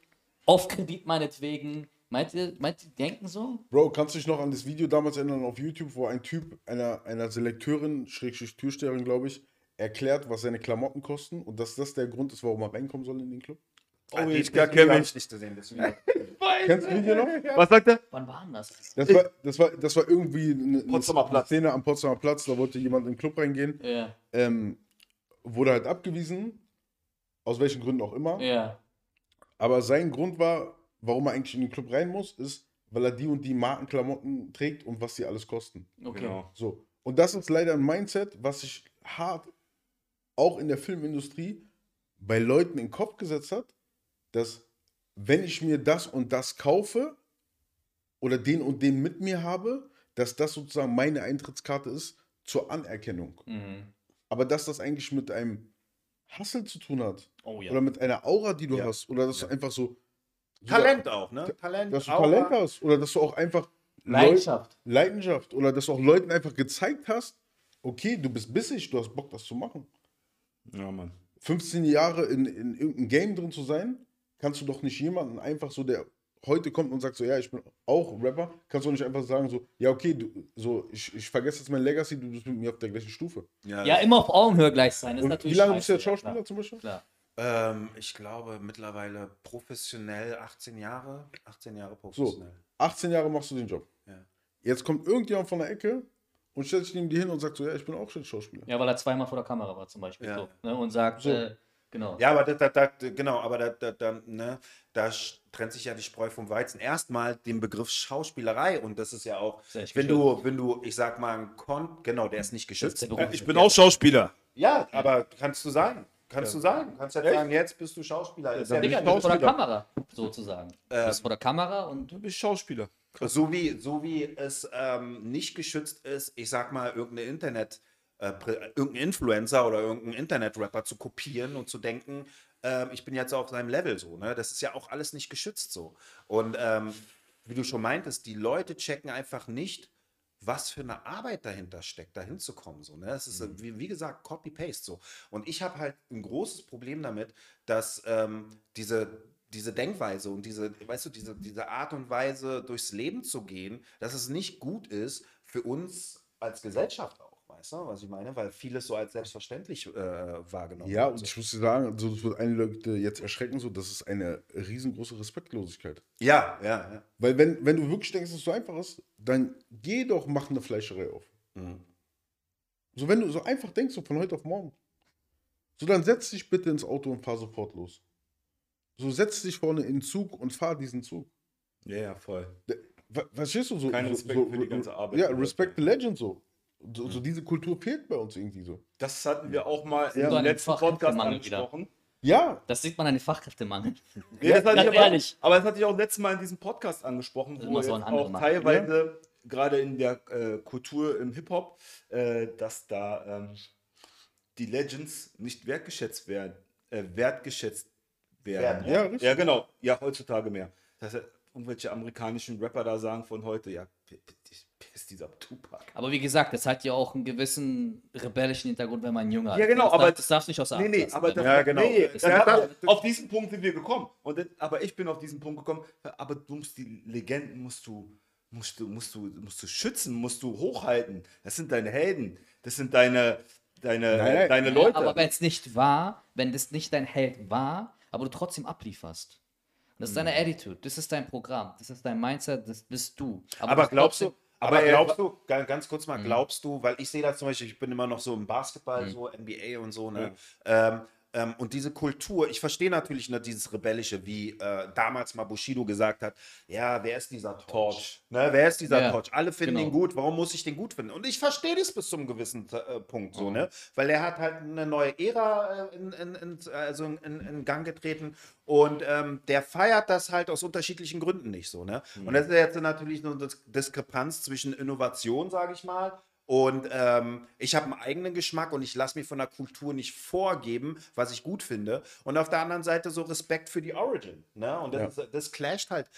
auf Kredit meinetwegen. Meint ihr, denken so? Bro, kannst du dich noch an das Video damals erinnern auf YouTube, wo ein Typ einer Selekteurin, Türsteherin, glaube ich, erklärt, was seine Klamotten kosten und dass das der Grund ist, warum er reinkommen soll in den Club? Oh, also ich kann kein Mensch nicht zu sehen, das Video. Kennst du das Video noch? Was sagt er? Wann war denn das? Das war irgendwie eine Szene am Potsdamer Platz, da wollte jemand in den Club reingehen, yeah, wurde halt abgewiesen, aus welchen Gründen auch immer. Yeah. Aber sein Grund war, warum er eigentlich in den Club rein muss, ist, weil er die und die Markenklamotten trägt und was sie alles kosten. Okay. Genau. So. Und das ist leider ein Mindset, was sich hart auch in der Filmindustrie bei Leuten in den Kopf gesetzt hat, dass wenn ich mir das und das kaufe oder den und den mit mir habe, dass das sozusagen meine Eintrittskarte ist zur Anerkennung. Mhm. Aber dass das eigentlich mit einem Hustle zu tun hat, oh, ja, oder mit einer Aura, die du hast, oder dass du einfach so Talent auch, ne? Talent, dass du Aura, Talent hast oder dass du auch einfach Leidenschaft oder dass du auch Leuten einfach gezeigt hast, okay, du bist bissig, du hast Bock, das zu machen. Ja, Mann. 15 Jahre in irgendeinem Game drin zu sein, kannst du doch nicht jemanden einfach so, der heute kommt und sagt so, ja, ich bin auch Rapper, kannst du nicht einfach sagen so, ja, okay, ich vergesse jetzt mein Legacy, du bist mit mir auf der gleichen Stufe. Ja, immer auf Augenhöhe gleich sein. Ist natürlich, wie lange bist du jetzt Schauspieler zum Beispiel? Klar. Ich glaube mittlerweile professionell 18 Jahre. 18 Jahre professionell. So, 18 Jahre machst du den Job. Ja. Jetzt kommt irgendjemand von der Ecke und stellt sich neben dir hin und sagt so, ja, ich bin auch schon Schauspieler. Ja, weil er zweimal vor der Kamera war zum Beispiel. Ja. So, ne, und sagt, so. Genau. Ja, aber da trennt sich ja die Spreu vom Weizen. Erstmal den Begriff Schauspielerei und das ist ja auch, wenn du, ich sag mal, der ist nicht geschützt. Ich bin auch Schauspieler. Ja, aber kannst du sagen. Kannst ja sagen, jetzt bist du Schauspieler. Ja, Digga, du bist vor der Kamera, sozusagen. Du bist vor der Kamera und du bist Schauspieler. So wie es nicht geschützt ist, ich sag mal, irgendein Influencer oder irgendein Internet-Rapper zu kopieren und zu denken, ich bin jetzt auf seinem Level so, ne? Das ist ja auch alles nicht geschützt so. Und wie du schon meintest, die Leute checken einfach nicht, was für eine Arbeit dahinter steckt, da hinzukommen so, ne? Das ist, wie gesagt, Copy-Paste so. Und ich habe halt ein großes Problem damit, dass diese Denkweise und diese Art und Weise, durchs Leben zu gehen, dass es nicht gut ist für uns als Gesellschaft auch. Weißt du, was ich meine? Weil vieles so als selbstverständlich wahrgenommen wird. Ja, und ich muss dir sagen, also, das wird einige Leute jetzt erschrecken, so, das ist eine riesengroße Respektlosigkeit. Ja. Weil wenn du wirklich denkst, dass es so einfach ist, dann geh doch, mach eine Fleischerei auf. Mhm. So, wenn du so einfach denkst, so von heute auf morgen, so, dann setz dich bitte ins Auto und fahr sofort los. So, setz dich vorne in den Zug und fahr diesen Zug. Ja, voll. Verstehst du so? Kein Respekt so, für die ganze Arbeit. Ja, Respect the Legend so. So diese Kultur fehlt bei uns irgendwie so. Das hatten wir auch mal im letzten Podcast angesprochen. Ja. Das sieht man an den Fachkräftemangel. Nee, das hatte ich aber das hatte ich auch letztes Mal in diesem Podcast angesprochen, das wo wir so auch teilweise, gerade in der Kultur im Hip-Hop, dass da die Legends nicht wertgeschätzt werden. Ja, richtig. Ja, genau. Ja, heutzutage mehr. Das heißt, irgendwelche amerikanischen Rapper da sagen von heute, ja, ist dieser Tupac. Aber wie gesagt, das hat ja auch einen gewissen rebellischen Hintergrund, wenn man jünger ist. Ja, genau, aber das darfst du nicht außer Acht lassen. Auf diesen Punkt sind wir gekommen. Aber ich bin auf diesen Punkt gekommen, aber du musst die Legenden musst du schützen, musst du hochhalten. Das sind deine Helden. Das sind deine Leute. Aber wenn das nicht dein Held war, aber du trotzdem ablieferst. Das ist deine Attitude, das ist dein Programm, das ist dein Mindset, das bist du. Aber glaubst du, weil ich sehe das zum Beispiel, ich bin immer noch so im Basketball, so NBA und so, ne? Und diese Kultur, ich verstehe natürlich nicht dieses Rebellische, wie damals mal Bushido gesagt hat, ja, wer ist dieser Torch? Ne? Wer ist dieser Torch? Alle finden ihn gut, warum muss ich den gut finden? Und ich verstehe das bis zum gewissen Punkt so, ne? Weil er hat halt eine neue Ära in Gang getreten und der feiert das halt aus unterschiedlichen Gründen nicht so, ne? Und das ist jetzt natürlich eine Diskrepanz zwischen Innovation, sage ich mal, und ich habe einen eigenen Geschmack und ich lasse mir von der Kultur nicht vorgeben, was ich gut finde. Und auf der anderen Seite so Respekt für die Origin. Ne? Und das clasht halt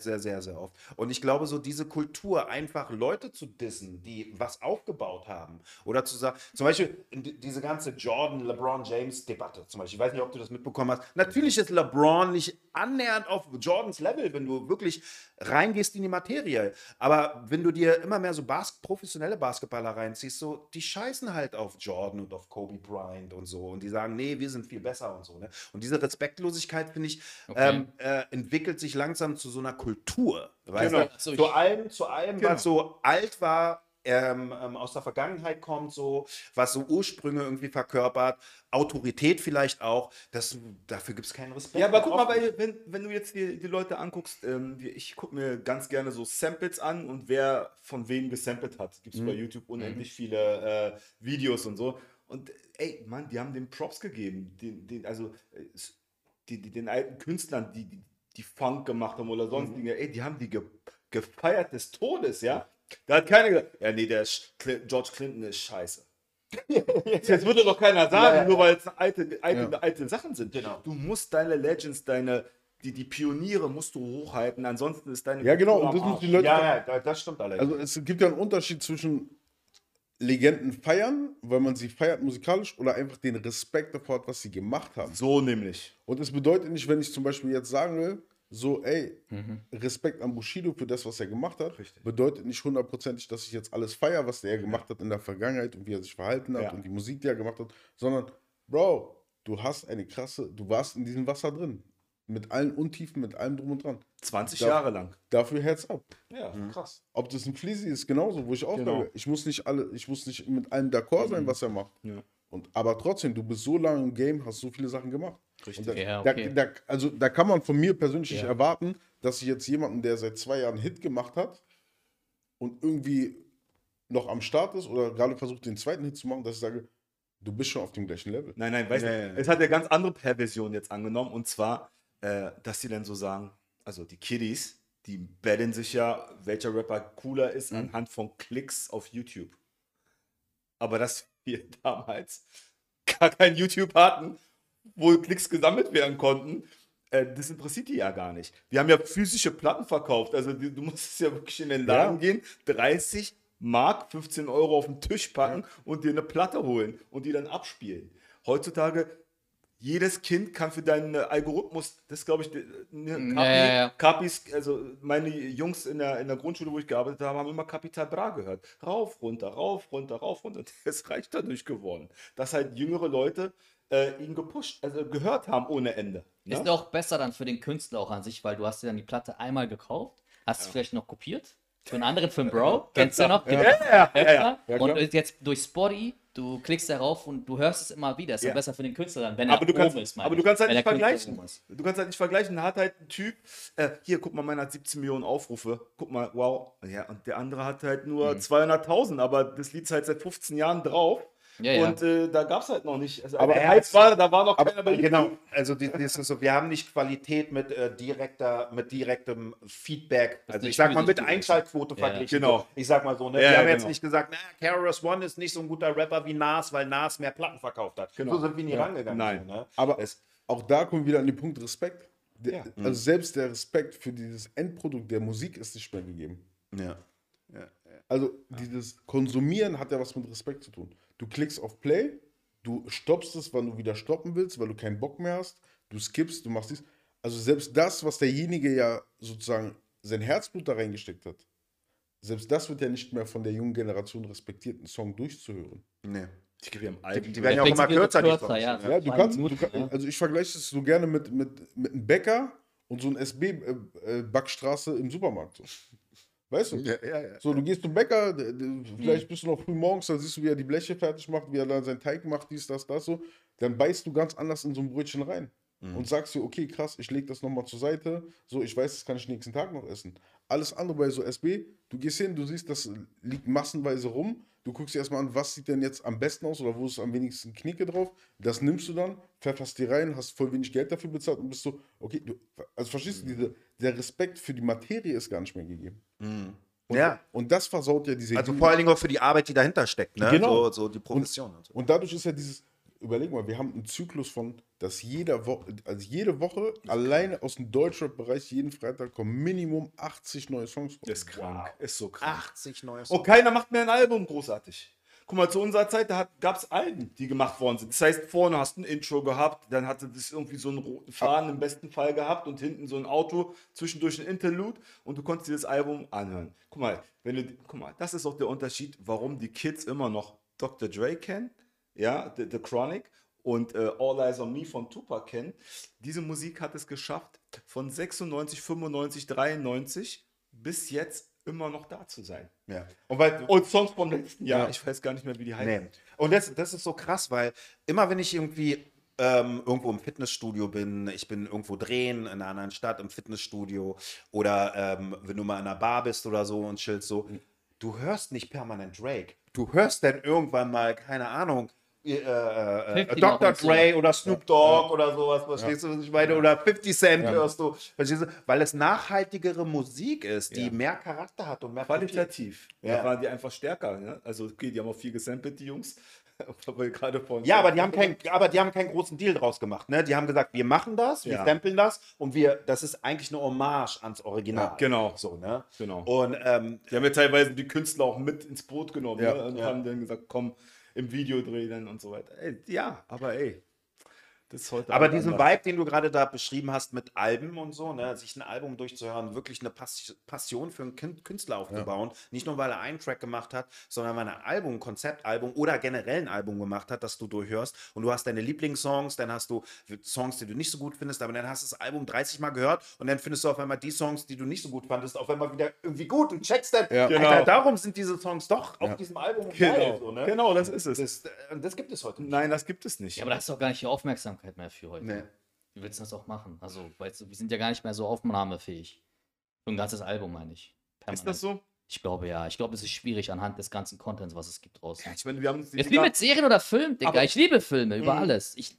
sehr, sehr, sehr oft. Und ich glaube, so diese Kultur, einfach Leute zu dissen, die was aufgebaut haben. Oder zu sagen, zum Beispiel diese ganze Jordan-LeBron-James-Debatte zum Beispiel. Ich weiß nicht, ob du das mitbekommen hast. Natürlich ist LeBron nicht annähernd auf Jordans Level, wenn du wirklich reingehst in die Materie. Aber wenn du dir immer mehr so professionelle Basketball reinziehst, so, die scheißen halt auf Jordan und auf Kobe Bryant und so und die sagen, nee, wir sind viel besser und so. Ne? Und diese Respektlosigkeit, finde ich, entwickelt sich langsam zu so einer Kultur. Weißt du? Zu allem, was so alt war, aus der Vergangenheit kommt, so, was so Ursprünge irgendwie verkörpert, Autorität vielleicht auch, dafür gibt es keinen Respekt. Ja, aber guck mal, wenn du jetzt die Leute anguckst, ich gucke mir ganz gerne so Samples an und wer von wem gesampelt hat, gibt es bei YouTube unendlich viele Videos und so. Und ey, Mann, die haben den Props gegeben, den alten Künstlern, die Funk gemacht haben oder sonst Dinge, ey, die haben die gefeiert des Todes, ja. Da hat keiner gesagt, ja nee, der George Clinton ist scheiße. Jetzt würde doch keiner sagen, nur weil es alte Sachen sind. Genau. Du musst deine Legends, die Pioniere musst du hochhalten, ansonsten ist deine... Ja genau, und das müssen die Leute... Ja, das stimmt allerdings. Also es gibt ja einen Unterschied zwischen Legenden feiern, weil man sie feiert musikalisch, oder einfach den Respekt davor hat, was sie gemacht haben. So nämlich. Und es bedeutet nicht, wenn ich zum Beispiel jetzt sagen will, so, ey, Respekt an Bushido für das, was er gemacht hat, bedeutet nicht hundertprozentig, dass ich jetzt alles feiere, was der gemacht hat in der Vergangenheit und wie er sich verhalten hat und die Musik, die er gemacht hat, sondern, Bro, du warst in diesem Wasser drin. Mit allen Untiefen, mit allem drum und dran. 20 Jahre lang. Dafür Herz ab. Ja, krass. Ob das ein Fleezy ist, genauso, wo ich auch sage, ich muss nicht mit allem d'accord sein, was er macht. Ja. Aber trotzdem, du bist so lange im Game, hast so viele Sachen gemacht. Richtig. Da kann man von mir persönlich nicht erwarten, dass ich jetzt jemanden, der seit 2 Jahren einen Hit gemacht hat und irgendwie noch am Start ist oder gerade versucht, den zweiten Hit zu machen, dass ich sage, du bist schon auf dem gleichen Level. Nein, weißt du, es hat ja ganz andere Perversion jetzt angenommen, und zwar, dass die dann so sagen, also die Kiddies, die betteln sich ja, welcher Rapper cooler ist, anhand von Klicks auf YouTube. Aber dass wir damals gar kein YouTube hatten, wo Klicks gesammelt werden konnten, das interessiert die ja gar nicht. Wir haben ja physische Platten verkauft, also du musstest ja wirklich in den Laden gehen, 30 Mark, 15 Euro auf den Tisch packen und dir eine Platte holen und die dann abspielen. Heutzutage jedes Kind kann für deinen Algorithmus, das glaube ich, ne, Kapis, also meine Jungs in der Grundschule, wo ich gearbeitet habe, haben immer Kapital Bra gehört. Rauf, runter, rauf, runter, rauf, runter. Das reicht dadurch geworden, dass halt jüngere Leute ihn gepusht, also gehört haben ohne Ende. Ne? Ist auch besser dann für den Künstler auch an sich, weil du hast dir dann die Platte einmal gekauft, hast es vielleicht noch kopiert, für einen anderen, für einen Bro, kennst du noch? Ja. Und jetzt durch Spotify, du klickst darauf und du hörst es immer wieder. Ist ja besser für den Künstler dann, wenn er oben ist. Aber du kannst halt nicht vergleichen. Du kannst halt nicht vergleichen. Da hat halt ein Typ, hier, guck mal, meiner hat 17 Millionen Aufrufe. Guck mal, wow. Ja, und der andere hat halt nur 200.000, aber das Lied ist halt seit 15 Jahren drauf. Ja, und da gab es halt noch nicht. Also, aber da war noch keiner bei genau, also wir haben nicht Qualität mit direktem Feedback. Also ich sag mal mit Einschaltquote verglichen. Genau. Ich sag mal so, ne? Wir haben jetzt nicht gesagt, KRS-One ist nicht so ein guter Rapper wie Nas, weil Nas mehr Platten verkauft hat. Genau. So sind wir nie rangegangen. Nein. So, ne? Aber auch da kommen wir wieder an den Punkt Respekt. Also selbst der Respekt für dieses Endprodukt der Musik ist nicht mehr gegeben. Ja. Also dieses Konsumieren hat ja was mit Respekt zu tun. Du klickst auf Play, du stoppst es, wann du wieder stoppen willst, weil du keinen Bock mehr hast, du skippst, du machst dies. Also selbst das, was derjenige ja sozusagen sein Herzblut da reingesteckt hat, selbst das wird ja nicht mehr von der jungen Generation respektiert, einen Song durchzuhören. Nee. Die werden ja auch immer kürzer. Ja, also ich vergleiche das so gerne mit einem Bäcker und so einer SB-Backstraße im Supermarkt. So. Weißt du? Ja. So, du gehst zum Bäcker, vielleicht bist du noch früh morgens, dann siehst du, wie er die Bleche fertig macht, wie er dann seinen Teig macht, dies, das, so. Dann beißt du ganz anders in so ein Brötchen rein und sagst dir, okay, krass, ich lege das nochmal zur Seite, so, ich weiß, das kann ich nächsten Tag noch essen. Alles andere bei so SB, du gehst hin, du siehst, das liegt massenweise rum, du guckst dir erstmal an, was sieht denn jetzt am besten aus oder wo ist am wenigsten Knicke drauf, das nimmst du dann, pfefferst dir rein, hast voll wenig Geld dafür bezahlt und bist so, okay, also verstehst du, der Respekt für die Materie ist gar nicht mehr gegeben. Mhm. Und das versaut ja diese... Also vor allen Dingen auch für die Arbeit, die dahinter steckt, ne? Genau. So die Profession. Und dadurch ist ja dieses... Überleg mal, wir haben einen Zyklus von, dass jede Woche alleine aus dem Deutschrap-Bereich jeden Freitag kommen Minimum 80 neue Songs raus. Das ist krank. Wow. Ist so krank. 80 neue Songs. Und keiner macht mehr ein Album großartig. Guck mal, zu unserer Zeit, da gab es Alben, die gemacht worden sind. Das heißt, vorne hast du ein Intro gehabt, dann hatte das irgendwie so einen roten Faden im besten Fall gehabt und hinten so ein Auto, zwischendurch ein Interlude und du konntest dir das Album anhören. Guck mal, das ist auch der Unterschied, warum die Kids immer noch Dr. Dre kennen, ja, The Chronic und All Eyes on Me von Tupac kennen. Diese Musik hat es geschafft, von 96, 95, 93 bis jetzt immer noch da zu sein. Ja. Und Songs vom letzten Jahr, ich weiß gar nicht mehr, wie die heißen. Nee. Und das ist so krass, weil immer wenn ich irgendwie irgendwo im Fitnessstudio bin, ich bin irgendwo drehen, in einer anderen Stadt, im Fitnessstudio oder wenn du mal in einer Bar bist oder so und chillst so, du hörst nicht permanent Drake. Du hörst dann irgendwann mal, keine Ahnung, Dr. Dre oder Snoop Dogg oder sowas, verstehst du, was ich meine? Oder 50 Cent hörst du, verstehst du? Weil es nachhaltigere Musik ist, die mehr Charakter hat und mehr qualitativ. Da waren die einfach stärker, ne? Also okay, die haben auch viel gesampelt, die Jungs. Aber die haben keinen großen Deal draus gemacht. Ne? Die haben gesagt, wir machen das, wir samplen das und das ist eigentlich eine Hommage ans Original. Ja, genau. So, ne? Genau. Und die haben ja teilweise die Künstler auch mit ins Boot genommen und haben dann gesagt, komm, im Video drehen und so weiter. Das ist heute diesen Vibe, den du gerade da beschrieben hast mit Alben und so, ne, sich ein Album durchzuhören, wirklich eine Passion für einen Künstler aufzubauen, nicht nur, weil er einen Track gemacht hat, sondern weil er ein Album, ein Konzeptalbum oder generell ein Album gemacht hat, das du durchhörst und du hast deine Lieblingssongs, dann hast du Songs, die du nicht so gut findest, aber dann hast du das Album 30 Mal gehört und dann findest du auf einmal die Songs, die du nicht so gut fandest, auf einmal wieder irgendwie gut und checkst dann, Alter, darum sind diese Songs doch auf diesem Album geil. So, ne? Genau, das ist es. Das gibt es heute nicht. Nein, das gibt es nicht. Ja, aber das ist doch gar nicht die Aufmerksamkeit mehr für heute. Nee. Wie willst du das auch machen? Also, weißt du, wir sind ja gar nicht mehr so aufnahmefähig. Für ein ganzes Album, meine ich. Permanent. Ist das so? Ich glaube, ja. Ich glaube, es ist schwierig anhand des ganzen Contents, was es gibt draußen. Ja, ich meine, wir haben jetzt wie mit Serien oder Filmen, Digga. Aber ich liebe Filme über alles. Ich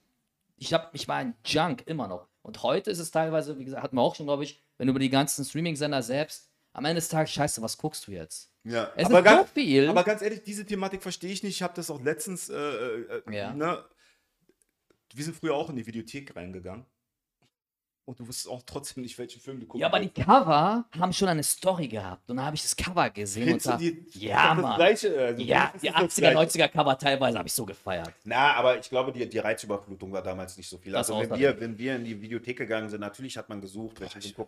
war ein Junk immer noch. Und heute ist es teilweise, wie gesagt, hatten wir auch schon, glaube ich, wenn du über die ganzen Streaming-Sender selbst, am Ende des Tages, scheiße, was guckst du jetzt? Ja. Es ist so viel. Aber ganz ehrlich, diese Thematik verstehe ich nicht. Ich habe das auch letztens, wir sind früher auch in die Videothek reingegangen. Und du wusstest auch trotzdem nicht, welchen Film du guckst. Ja, aber die Cover haben schon eine Story gehabt. Und da habe ich das Cover gesehen. Findest und dachte, ja, Mann. Also, ja, die 80er, 90er Cover teilweise habe ich so gefeiert. Na, aber ich glaube, die Reizüberflutung war damals nicht so viel. Das also, wenn wir in die Videothek gegangen sind, natürlich hat man gesucht, welchen Film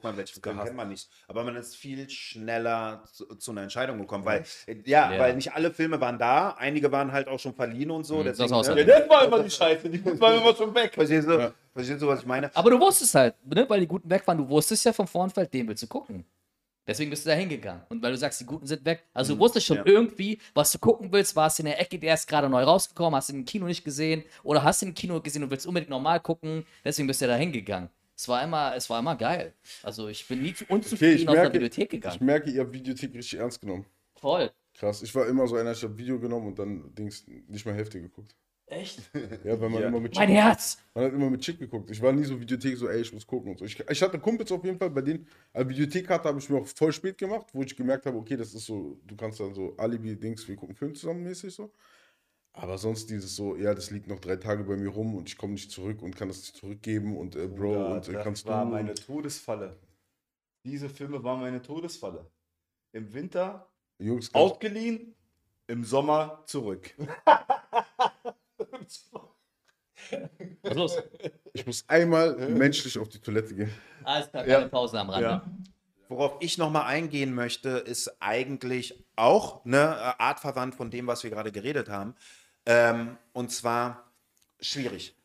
kennt man nicht. Aber man ist viel schneller zu einer Entscheidung gekommen. Weil, weil nicht alle Filme waren da. Einige waren halt auch schon verliehen und so. Deswegen, das war immer die Scheiße. Die waren immer schon weg. Verstehst du? Ja. Verstehst du, was ich meine? Aber du wusstest halt, ne, weil die Guten weg waren, du wusstest ja vom Vornfeld, den willst du gucken. Deswegen bist du da hingegangen. Und weil du sagst, die Guten sind weg, also du wusstest schon irgendwie, was du gucken willst, warst in der Ecke, der ist gerade neu rausgekommen, hast ihn im Kino nicht gesehen oder hast ihn im Kino gesehen und willst unbedingt normal gucken, deswegen bist du da hingegangen. Es war immer geil. Also ich bin nie unzufrieden aus der Videothek gegangen. Ich merke, ihr habt Videothek richtig ernst genommen. Voll. Krass, ich war immer so einer, ich hab Video genommen und dann Dings nicht mal Hefte geguckt. Echt? Ja, weil man immer mit Chick... Mein Herz! Man hat immer mit Chick geguckt. Ich war nie so Videothek, so ey, ich muss gucken und so. Ich hatte Kumpels auf jeden Fall, bei denen... Eine Videothekkarte habe ich mir auch voll spät gemacht, wo ich gemerkt habe, okay, das ist so... Du kannst dann so Alibi-Dings, wir gucken Film zusammen mäßig so. Aber sonst dieses so, ja, das liegt noch 3 Tage bei mir rum und ich komme nicht zurück und kann das nicht zurückgeben und Bro ja, und kannst du... Das war meine Todesfalle. Diese Filme waren meine Todesfalle. Im Winter Jungs, ausgeliehen, im Sommer zurück. Was ist los? Ich muss einmal menschlich auf die Toilette gehen. Alles klar, keine Pause am Rande. Ja. Worauf ich nochmal eingehen möchte, ist eigentlich auch eine Art verwandt von dem, was wir gerade geredet haben. Und zwar schwierig.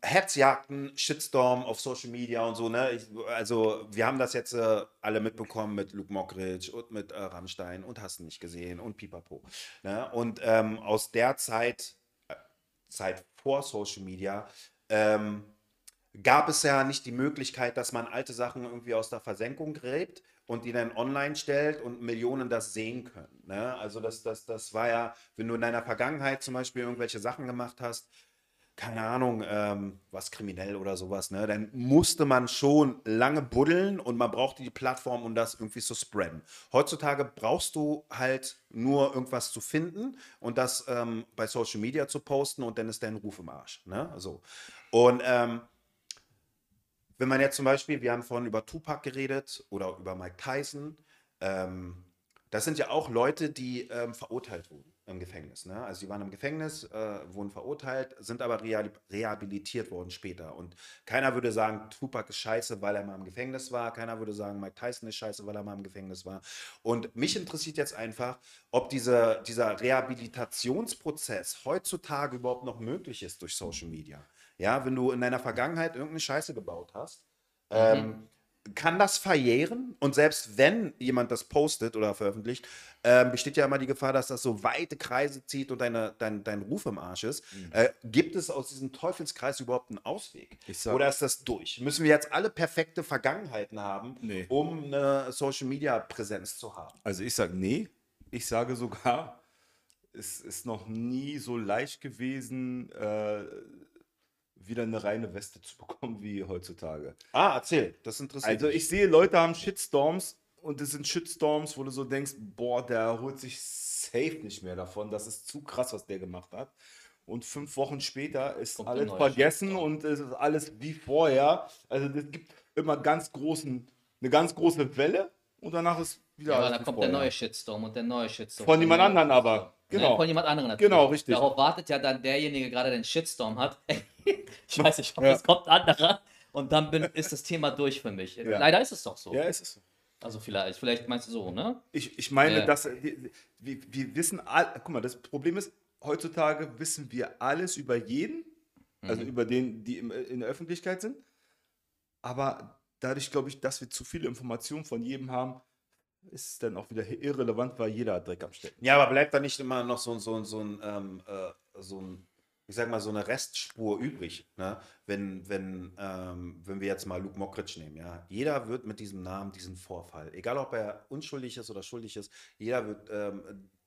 Hetzjagden, Shitstorm auf Social Media und so. Ne? Also wir haben das jetzt alle mitbekommen mit Luke Mockridge und mit Rammstein und hast du nicht gesehen und Pipapo. Ne? Und aus der Zeit vor Social Media, gab es ja nicht die Möglichkeit, dass man alte Sachen irgendwie aus der Versenkung gräbt und die dann online stellt und Millionen das sehen können. Ne? Also das war ja, wenn du in deiner Vergangenheit zum Beispiel irgendwelche Sachen gemacht hast, keine Ahnung, was kriminell oder sowas, ne? Dann musste man schon lange buddeln und man brauchte die Plattform, um das irgendwie zu spreaden. Heutzutage brauchst du halt nur irgendwas zu finden und das bei Social Media zu posten und dann ist dein Ruf im Arsch. Ne? So. Und wenn man jetzt zum Beispiel, wir haben vorhin über Tupac geredet oder über Mike Tyson, das sind ja auch Leute, die verurteilt wurden im Gefängnis. Ne? Also die waren im Gefängnis, wurden verurteilt, sind aber rehabilitiert worden später. Und keiner würde sagen, Tupac ist scheiße, weil er mal im Gefängnis war. Keiner würde sagen, Mike Tyson ist scheiße, weil er mal im Gefängnis war. Und mich interessiert jetzt einfach, ob dieser Rehabilitationsprozess heutzutage überhaupt noch möglich ist durch Social Media. Ja, wenn du in deiner Vergangenheit irgendeine Scheiße gebaut hast, kann das verjähren? Und selbst wenn jemand das postet oder veröffentlicht, besteht ja immer die Gefahr, dass das so weite Kreise zieht und dein Ruf im Arsch ist. Mhm. Gibt es aus diesem Teufelskreis überhaupt einen Ausweg? Oder ist das durch? Müssen wir jetzt alle perfekte Vergangenheiten haben, nee, um eine Social-Media-Präsenz zu haben? Also ich sage nee. Ich sage sogar, es ist noch nie so leicht gewesen, wieder eine reine Weste zu bekommen wie heutzutage. Ah, erzähl, das interessiert mich. Also ich sehe, Leute haben Shitstorms und es sind Shitstorms, wo du so denkst, boah, der erholt sich safe nicht mehr davon, das ist zu krass, was der gemacht hat. Und 5 Wochen später ist alles vergessen und es ist alles wie vorher. Also es gibt immer eine ganz große Welle und danach ist wieder alles. Ja, dann kommt der neue Shitstorm und der neue Shitstorm. Von jemand anderen aber. Genau. Von jemand anderem natürlich. Genau, richtig. Darauf wartet ja dann derjenige, der gerade den Shitstorm hat. Ich weiß nicht, ob es kommt anderer. Und dann ist das Thema durch für mich. Ja. Leider ist es doch so. Ja, ist es so. Also vielleicht meinst du so, ne? Ich meine, dass wir wissen, guck mal, das Problem ist, heutzutage wissen wir alles über jeden, also über den, die in der Öffentlichkeit sind. Aber dadurch, glaube ich, dass wir zu viele Informationen von jedem haben, ist es dann auch wieder irrelevant, weil jeder Dreck am Stecken. Ja, aber bleibt da nicht immer noch so ein, ich sag mal, so eine Restspur übrig, ne? Wenn wir jetzt mal Luke Mockridge nehmen, ja. Jeder wird mit diesem Namen diesen Vorfall, egal ob er unschuldig ist oder schuldig ist, jeder wird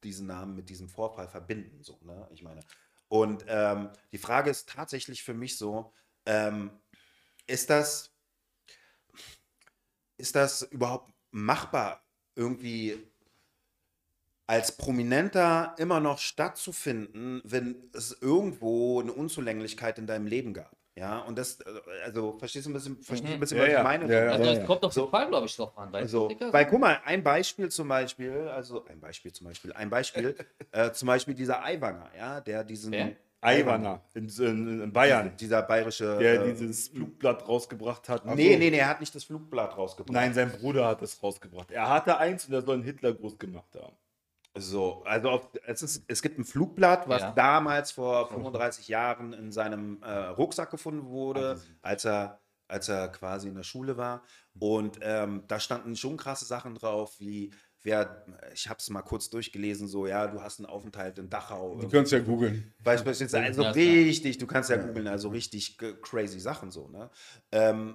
diesen Namen mit diesem Vorfall verbinden, so, ne? Ich meine. Und die Frage ist tatsächlich für mich so, ist das überhaupt machbar, irgendwie als Prominenter immer noch stattzufinden, wenn es irgendwo eine Unzulänglichkeit in deinem Leben gab? Ja, und das, also, verstehst du ein bisschen, was ich meine? Ja, also, das kommt doch so Fall, glaube ich, drauf an. Weil, guck mal, ein Beispiel, zum Beispiel dieser Aiwanger, ja, der diesen... Ja. Aiwanger in Bayern. Dieser bayerische... Der dieses Flugblatt rausgebracht hat. Also, nee, er hat nicht das Flugblatt rausgebracht. Nein, sein Bruder hat es rausgebracht. Er hatte eins und er soll einen Hitler groß gemacht haben. So, also es gibt ein Flugblatt, was damals vor 35 Jahren in seinem Rucksack gefunden wurde, als er quasi in der Schule war. Und da standen schon krasse Sachen drauf, wie... ich habe es mal kurz durchgelesen, so, ja, du hast einen Aufenthalt in Dachau. Du kannst ja googeln. Beispielsweise, also richtig, du kannst ja googeln, also richtig crazy Sachen so, ne?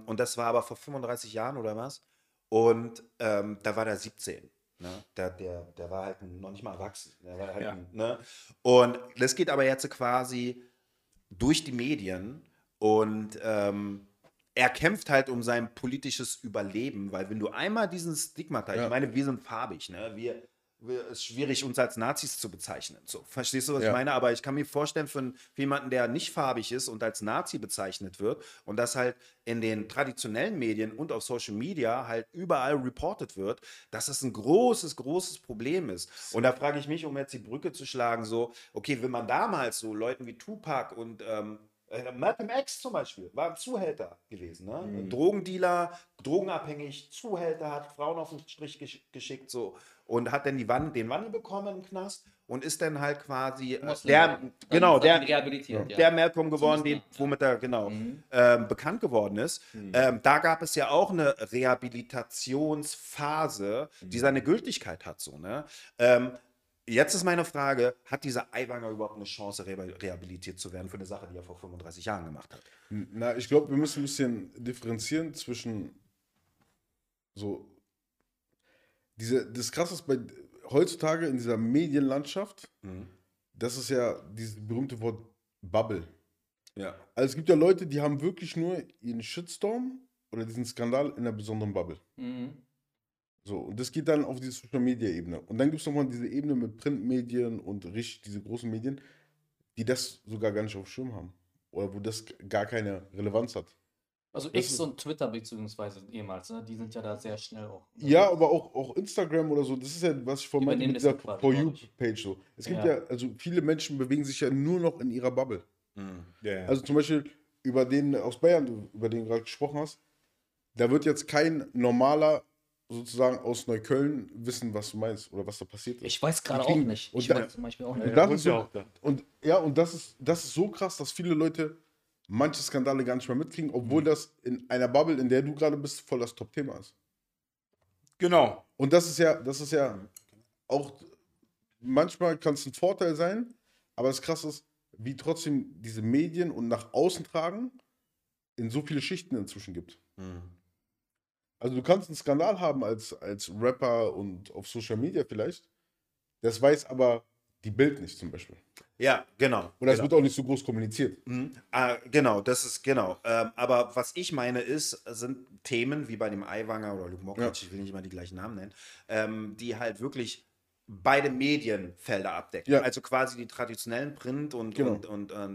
Und das war aber vor 35 Jahren oder was? Und da war der 17, ne? Der war halt noch nicht mal erwachsen. Der war halt ne? Und das geht aber jetzt quasi durch die Medien und er kämpft halt um sein politisches Überleben, weil wenn du einmal diesen Stigmata, ich meine, wir sind farbig, ne? Es ist schwierig, uns als Nazis zu bezeichnen. So, verstehst du, was ich meine? Aber ich kann mir vorstellen, für jemanden, der nicht farbig ist und als Nazi bezeichnet wird und das halt in den traditionellen Medien und auf Social Media halt überall reported wird, dass das ein großes, großes Problem ist. Und da frage ich mich, um jetzt die Brücke zu schlagen, so, okay, wenn man damals so Leuten wie Tupac und Malcolm X zum Beispiel war ein Zuhälter gewesen, ne? Ein Drogendealer, drogenabhängig, Zuhälter, hat Frauen auf den Strich geschickt so und hat dann den Wandel bekommen im Knast und ist dann halt quasi der Malcolm geworden, womit er bekannt geworden ist. Da gab es ja auch eine Rehabilitationsphase, die seine Gültigkeit hat, so, ne? Jetzt ist meine Frage, hat dieser Aiwanger überhaupt eine Chance, rehabilitiert zu werden für eine Sache, die er vor 35 Jahren gemacht hat? Na, ich glaube, wir müssen ein bisschen differenzieren zwischen so das Krasse ist bei heutzutage in dieser Medienlandschaft, das ist ja dieses berühmte Wort Bubble. Ja. Also es gibt ja Leute, die haben wirklich nur ihren Shitstorm oder diesen Skandal in einer besonderen Bubble. Mhm. So, und das geht dann auf die Social-Media-Ebene. Und dann gibt es nochmal diese Ebene mit Printmedien und richtig diese großen Medien, die das sogar gar nicht auf dem Schirm haben. Oder wo das gar keine Relevanz hat. Also das X und Twitter beziehungsweise ehemals, ne? Die sind ja da sehr schnell auch. Ja, aber auch Instagram oder so, das ist ja, was ich vorhin meinte mit dieser For You-Page so. Es gibt ja, also viele Menschen bewegen sich ja nur noch in ihrer Bubble. Mhm. Yeah. Also zum Beispiel über den aus Bayern, über den du gerade gesprochen hast, da wird jetzt kein normaler sozusagen aus Neukölln wissen, was du meinst oder was da passiert ist. Ich weiß gerade auch nicht. Ich weiß zum Beispiel auch nicht. Und das ist so krass, dass viele Leute manche Skandale gar nicht mehr mitkriegen, obwohl das in einer Bubble, in der du gerade bist, voll das Top-Thema ist. Genau. Und das ist ja auch, manchmal kann es ein Vorteil sein, aber das Krasse ist, wie trotzdem diese Medien und nach außen tragen in so viele Schichten inzwischen gibt. Mhm. Also du kannst einen Skandal haben als Rapper und auf Social Media vielleicht. Das weiß aber die Bild nicht zum Beispiel. Ja, genau. Oder es wird auch nicht so groß kommuniziert. Genau, das ist genau. Aber was ich meine sind Themen wie bei dem Aiwanger oder Luke Mockridge, ich will nicht immer die gleichen Namen nennen, die halt wirklich beide Medienfelder abdecken. Ja. Also quasi die traditionellen Print- und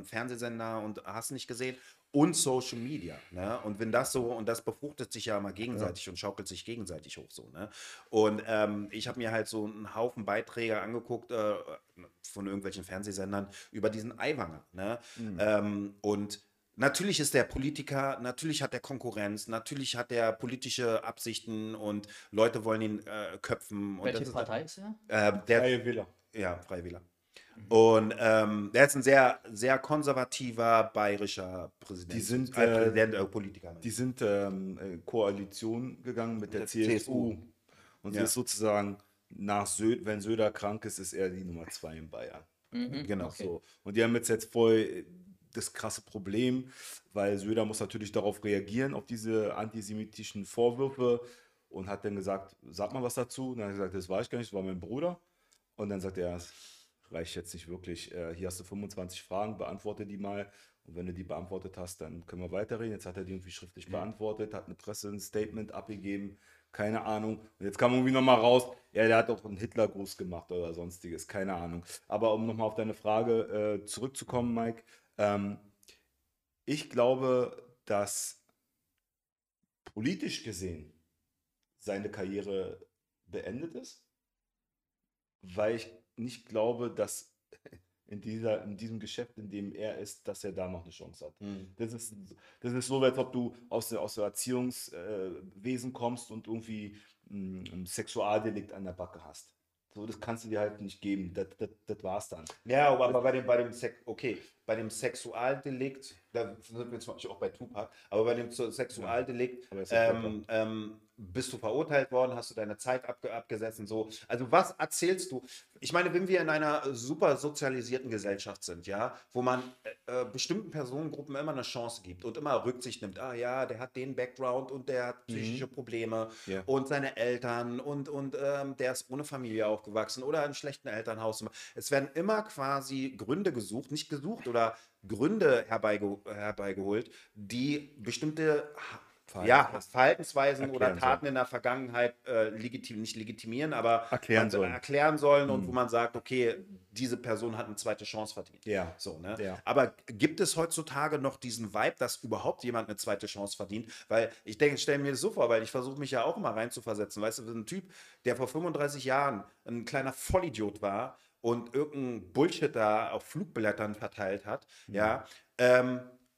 Fernsehsender und hast nicht gesehen. Und Social Media, ne? Und wenn das so, und das befruchtet sich ja mal gegenseitig und schaukelt sich gegenseitig hoch so, ne? Und ich habe mir halt so einen Haufen Beiträge angeguckt von irgendwelchen Fernsehsendern über diesen Aiwanger, ne? Und natürlich ist der Politiker, natürlich hat er Konkurrenz, natürlich hat er politische Absichten und Leute wollen ihn köpfen. Welche Partei ist er? Freie Wähler. Ja, Freie Wähler. Und der ist ein sehr, sehr konservativer bayerischer Präsident. Politiker. Die sind in Koalition gegangen mit der CSU. Und sie ist sozusagen nach Söder, wenn Söder krank ist, ist er die Nummer 2 in Bayern. Mhm, genau so. Und die haben jetzt voll das krasse Problem, weil Söder muss natürlich darauf reagieren, auf diese antisemitischen Vorwürfe und hat dann gesagt, sag mal was dazu. Und dann hat er gesagt, das war ich gar nicht, das war mein Bruder. Und dann sagt er, reicht jetzt nicht wirklich. Hier hast du 25 Fragen, beantworte die mal. Und wenn du die beantwortet hast, dann können wir weiterreden. Jetzt hat er die irgendwie schriftlich beantwortet, hat eine Presse ein Statement abgegeben, keine Ahnung. Und jetzt kam irgendwie nochmal raus, ja, der hat auch einen Hitlergruß gemacht oder sonstiges, keine Ahnung. Aber um nochmal auf deine Frage zurückzukommen, Mike, Ich glaube, dass politisch gesehen seine Karriere beendet ist, weil ich nicht glaube, dass in diesem Geschäft, in dem er ist, dass er da noch eine Chance hat. Mhm. Das ist so, als ob du aus der Erziehungswesen kommst und irgendwie ein Sexualdelikt an der Backe hast. So, das kannst du dir halt nicht geben. Das war's dann. Ja, aber bei dem Sexualdelikt, da sind wir zum Beispiel auch bei Tupac, aber bei dem Sexualdelikt bist du verurteilt worden, hast du deine Zeit abgesessen, so. Also was erzählst du? Ich meine, wenn wir in einer super sozialisierten Gesellschaft sind, ja, wo man bestimmten Personengruppen immer eine Chance gibt und immer Rücksicht nimmt, ah ja, der hat den Background und der hat psychische Probleme und seine Eltern und der ist ohne Familie aufgewachsen oder in einem schlechten Elternhaus. Es werden immer quasi Gründe gesucht, nicht gesucht oder Gründe herbeigeholt, die bestimmte Verhaltensweisen oder Taten in der Vergangenheit erklären sollen und wo man sagt, okay, diese Person hat eine zweite Chance verdient. Ja. So, ne? Ja. Aber gibt es heutzutage noch diesen Vibe, dass überhaupt jemand eine zweite Chance verdient? Weil ich denke, ich stelle mir das so vor, weil ich versuche mich ja auch immer reinzuversetzen. Weißt du, so ein Typ, der vor 35 Jahren ein kleiner Vollidiot war und irgendein Bullshit da auf Flugblättern verteilt hat,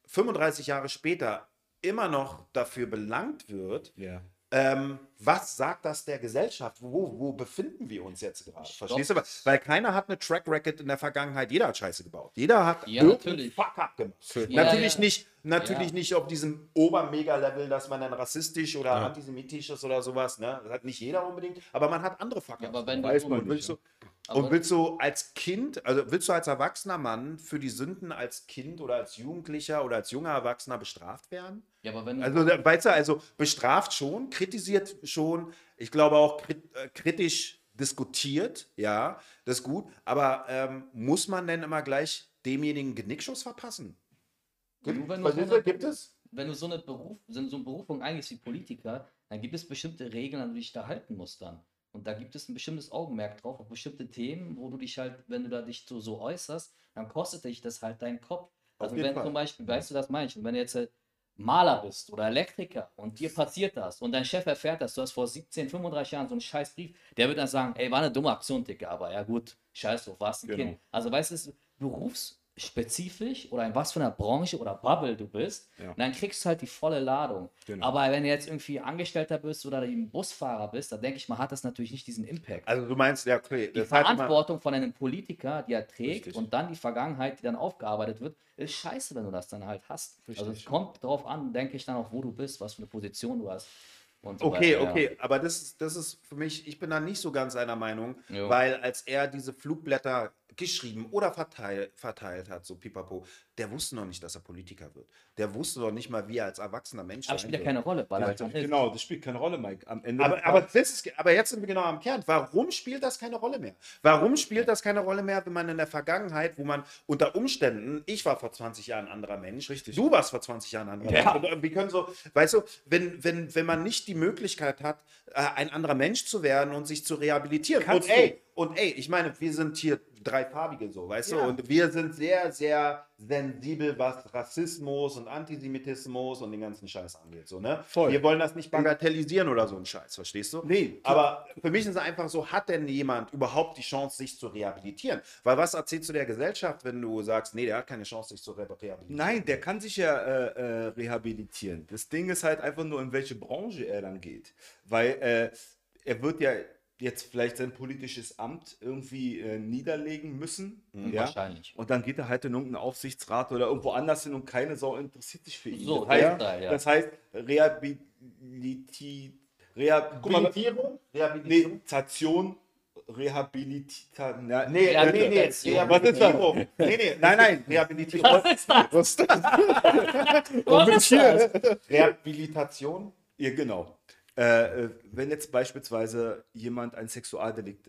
35 Jahre später immer noch dafür belangt wird, was sagt das der Gesellschaft? Wo befinden wir uns jetzt gerade? Verstehst du? Weil keiner hat eine Track Record in der Vergangenheit. Jeder hat Scheiße gebaut. Jeder hat irgendeinen Fuck-up gemacht. Ja, natürlich nicht auf diesem Obermega-Level, dass man dann rassistisch oder antisemitisch ist oder sowas. Ne? Das hat nicht jeder unbedingt, aber man hat andere Fuck-ups. Ja, aber wenn willst du als erwachsener Mann für die Sünden als Kind oder als Jugendlicher oder als junger Erwachsener bestraft werden? Ja, aber wenn... Also, weißt du, bestraft schon, kritisiert schon, ich glaube auch kritisch diskutiert, ja, das ist gut, aber muss man denn immer gleich demjenigen Genickschuss verpassen? Wenn du so eine Berufung eingehst wie Politiker, dann gibt es bestimmte Regeln, an die du dich da halten musst dann. Und da gibt es ein bestimmtes Augenmerk drauf, auf bestimmte Themen, wo du dich halt, wenn du da dich so äußerst, dann kostet dich das halt deinen Kopf. Also wenn zum Beispiel, weißt du, das meine ich, und wenn du jetzt halt Maler bist oder Elektriker und dir passiert das und dein Chef erfährt das, du hast vor 35 Jahren so einen scheiß Brief, der wird dann sagen, ey, war eine dumme Aktion, Digga, aber ja gut, scheiß drauf, warst ein Kind. Also weißt du, berufsspezifisch oder in was für einer Branche oder Bubble du bist, und dann kriegst du halt die volle Ladung. Genau. Aber wenn du jetzt irgendwie Angestellter bist oder eben Busfahrer bist, dann denke ich mal, hat das natürlich nicht diesen Impact. Also du meinst, ja, okay. Die Verantwortung von einem Politiker, die er trägt und dann die Vergangenheit, die dann aufgearbeitet wird, ist scheiße, wenn du das dann halt hast. Richtig. Also es kommt drauf an, denke ich dann auch, wo du bist, was für eine Position du hast. So aber das ist für mich, ich bin da nicht so ganz einer Meinung, weil als er diese Flugblätter geschrieben oder verteilt hat, so pipapo, der wusste noch nicht, dass er Politiker wird. Der wusste noch nicht mal, wie er als erwachsener Mensch sein wird. Aber spielt ja keine Rolle. Genau, das spielt keine Rolle, Mike. Am Ende aber jetzt sind wir genau am Kern. Warum spielt das keine Rolle mehr? Warum spielt das keine Rolle mehr, wenn man in der Vergangenheit, wo man unter Umständen, ich war vor 20 Jahren ein anderer Mensch, richtig, du warst vor 20 Jahren ein anderer Mensch. Und wir können so, weißt du, wenn man nicht die Möglichkeit hat, ein anderer Mensch zu werden und sich zu rehabilitieren. Und ich meine, wir sind hier Dreifarbige so, weißt du? Und wir sind sehr, sehr sensibel, was Rassismus und Antisemitismus und den ganzen Scheiß angeht, so, ne? Voll. Wir wollen das nicht bagatellisieren oder so ein Scheiß, verstehst du? Nee. Aber für mich ist es einfach so, hat denn jemand überhaupt die Chance, sich zu rehabilitieren? Weil was erzählst du der Gesellschaft, wenn du sagst, nee, der hat keine Chance, sich zu rehabilitieren? Nein, der kann sich ja rehabilitieren. Das Ding ist halt einfach nur, in welche Branche er dann geht. Weil er wird ja jetzt vielleicht sein politisches Amt irgendwie niederlegen müssen. Mhm. Ja? Wahrscheinlich. Und dann geht er halt in irgendeinen Aufsichtsrat oder irgendwo anders hin und keine Sau interessiert sich für ihn. So, das heißt Rehabilitation. Was ist das? Rehabilitation? Ja, genau. Wenn jetzt beispielsweise jemand ein Sexualdelikt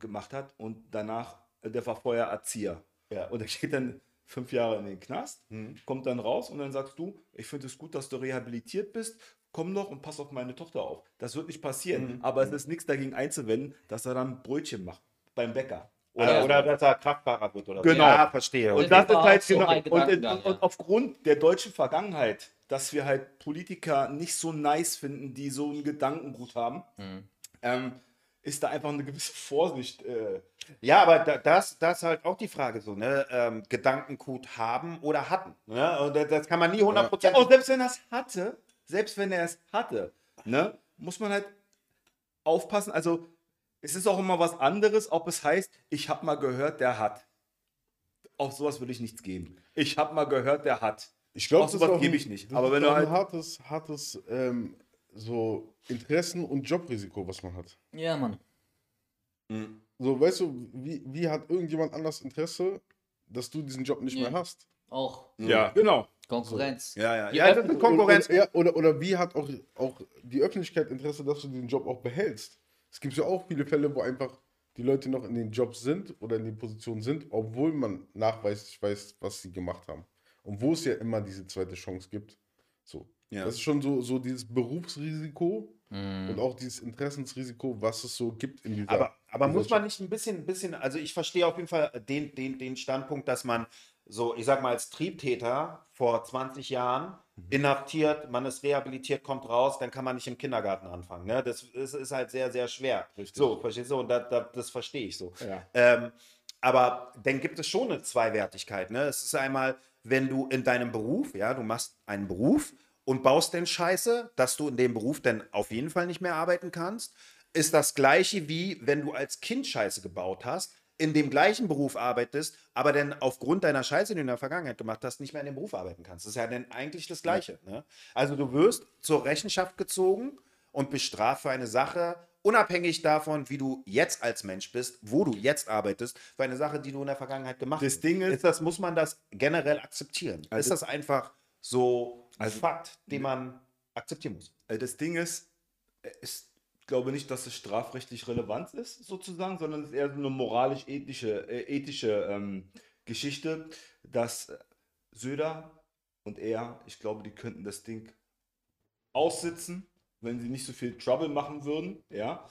gemacht hat und danach, der war vorher Erzieher und er geht dann 5 Jahre in den Knast, kommt dann raus und dann sagst du, ich finde es gut, dass du rehabilitiert bist, komm noch und pass auf meine Tochter auf. Das wird nicht passieren, aber es ist nichts dagegen einzuwenden, dass er dann Brötchen macht beim Bäcker. Oder dass er Kraftfahrer wird oder so. Genau. Ja, verstehe. Und das ist halt so genau. Und aufgrund der deutschen Vergangenheit, dass wir halt Politiker nicht so nice finden, die so einen Gedankengut haben, ist da einfach eine gewisse Vorsicht. Ja, aber das ist halt auch die Frage so, ne? Gedankengut haben oder hatten. Ne? Und das kann man nie 100%. Ja. Und selbst wenn er es hatte, ne? Muss man halt aufpassen. Also es ist auch immer was anderes, ob es heißt, ich habe mal gehört, der hat. Auf sowas würde ich nichts geben. Ich habe mal gehört, der hat. Ich glaube, sowas gebe ich nicht. Aber wenn du halt hartes so Interessen und Jobrisiko, was man hat. Ja, Mann. Mhm. So, weißt du, wie hat irgendjemand anders Interesse, dass du diesen Job nicht mehr hast? Auch. Ja, genau. Konkurrenz. So. Ja, das ist Konkurrenz. Oder wie hat auch die Öffentlichkeit Interesse, dass du diesen Job auch behältst? Es gibt ja auch viele Fälle, wo einfach die Leute noch in den Jobs sind oder in den Positionen sind, obwohl man nachweislich weiß, was sie gemacht haben. Und wo es ja immer diese zweite Chance gibt. So. Ja. Das ist schon so dieses Berufsrisiko und auch dieses Interessensrisiko, was es so gibt in dieser. Aber muss man nicht ein bisschen, also ich verstehe auf jeden Fall den Standpunkt, dass man so, ich sag mal, als Triebtäter vor 20 Jahren inhaftiert, man ist rehabilitiert, kommt raus, dann kann man nicht im Kindergarten anfangen. Ne? Das ist halt sehr, sehr schwer. Richtig. So, verstehst du? Und das verstehe ich so. Ja. Aber dann gibt es schon eine Zweiwertigkeit. Ne? Es ist einmal, wenn du in deinem Beruf, ja, du machst einen Beruf und baust den Scheiße, dass du in dem Beruf dann auf jeden Fall nicht mehr arbeiten kannst, ist das Gleiche wie, wenn du als Kind Scheiße gebaut hast, in dem gleichen Beruf arbeitest, aber dann aufgrund deiner Scheiße, die du in der Vergangenheit gemacht hast, nicht mehr in dem Beruf arbeiten kannst. Das ist ja dann eigentlich das Gleiche. Ne? Also du wirst zur Rechenschaft gezogen und bestraft für eine Sache, unabhängig davon, wie du jetzt als Mensch bist, wo du jetzt arbeitest, für eine Sache, die du in der Vergangenheit gemacht hast. Das Ding ist, das muss man das generell akzeptieren. Also ist das einfach so ein Fakt, den man akzeptieren muss. Also das Ding ist, ich glaube nicht, dass es strafrechtlich relevant ist, sozusagen, sondern es ist eher so eine moralisch-ethische Geschichte, dass Söder und er, ich glaube, die könnten das Ding aussitzen, wenn sie nicht so viel Trouble machen würden, ja,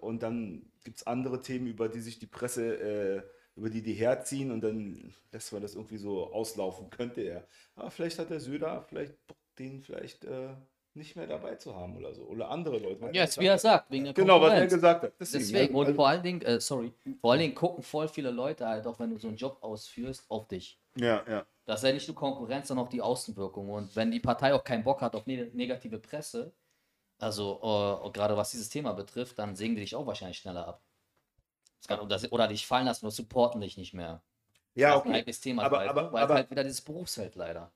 und dann gibt es andere Themen, über die sich die Presse, über die herziehen und dann lässt man das irgendwie so auslaufen, könnte er. Aber vielleicht hat der Söder, nicht mehr dabei zu haben oder so. Oder andere Leute. Ja, yes, wie er sagt, wegen der Konkurrenz. Genau, was er gesagt hat. Deswegen. Und vor allen Dingen gucken voll viele Leute halt, auch wenn du so einen Job ausführst, auf dich. Ja, ja. Das ist ja nicht nur Konkurrenz, sondern auch die Außenwirkung. Und wenn die Partei auch keinen Bock hat auf negative Presse, also gerade was dieses Thema betrifft, dann sägen die dich auch wahrscheinlich schneller ab. Oder dich fallen lassen oder supporten dich nicht mehr. Ja, okay. Das ist ein eigenes Thema. Aber halt wieder dieses Berufsfeld leider.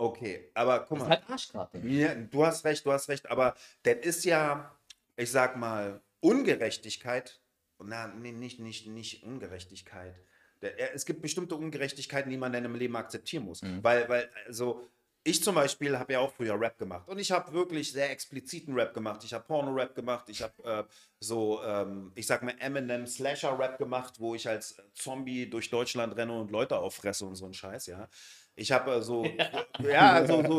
Okay, aber guck mal. Das ist halt Arschkarte. Ja, du hast recht, aber das ist ja, ich sag mal, Ungerechtigkeit. Na, nee, nicht Ungerechtigkeit. Es gibt bestimmte Ungerechtigkeiten, die man in einem Leben akzeptieren muss. Mhm. Weil also, ich zum Beispiel habe ja auch früher Rap gemacht. Und ich habe wirklich sehr expliziten Rap gemacht. Ich habe Porno-Rap gemacht. Ich habe ich sag mal, Eminem-Slasher-Rap gemacht, wo ich als Zombie durch Deutschland renne und Leute auffresse und so ein Scheiß, ja. Ich habe so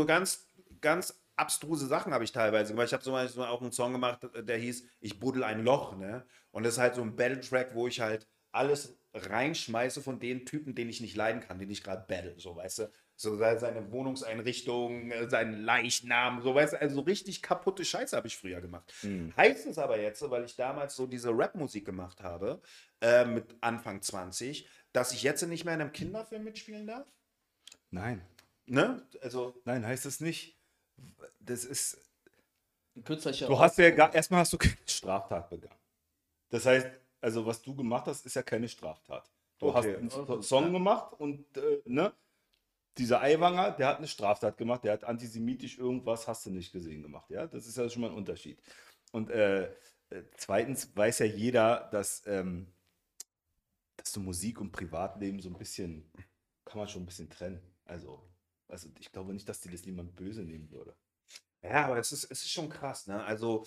ganz, ganz abstruse Sachen habe ich teilweise gemacht. Ich habe zum Beispiel auch einen Song gemacht, der hieß Ich buddel ein Loch, ne? Und das ist halt so ein Battle-Track, wo ich halt alles reinschmeiße von den Typen, den ich nicht leiden kann, den ich gerade battle, so, weißt du? So seine Wohnungseinrichtung, seinen Leichnam, so, weißt du? Also so richtig kaputte Scheiße habe ich früher gemacht. Heißt es aber jetzt, weil ich damals so diese Rap-Musik gemacht habe, mit Anfang 20, dass ich jetzt nicht mehr in einem Kinderfilm mitspielen darf? Nein. Ne? Also, nein, heißt es nicht. Das ist. Du hast ja erstmal hast du keine Straftat begangen. Das heißt, also was du gemacht hast, ist ja keine Straftat. Du hast einen Song gemacht und dieser Aiwanger, der hat eine Straftat gemacht, der hat antisemitisch irgendwas, hast du nicht gesehen gemacht. Ja? Das ist ja schon mal ein Unterschied. Und zweitens weiß ja jeder, dass du Musik und Privatleben so ein bisschen. Kann man schon ein bisschen trennen. Also ich glaube nicht, dass die das niemand böse nehmen würde. Ja, aber es ist schon krass, ne? Also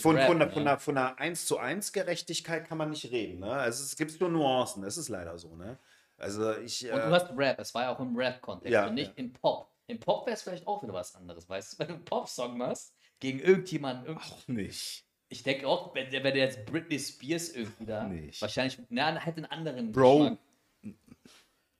von einer 1:1 Gerechtigkeit kann man nicht reden, ne? Also es gibt nur Nuancen, das ist leider so, ne? Also und du hast Rap, es war ja auch im Rap-Kontext und nicht im Pop. Im Pop wäre es vielleicht auch wieder was anderes, weißt du? Wenn du einen Pop-Song machst, gegen irgendjemanden... Auch nicht. Ich denke auch, wenn der jetzt Britney Spears irgendwie da. Nicht. Wahrscheinlich. Na, halt einen anderen. Bro.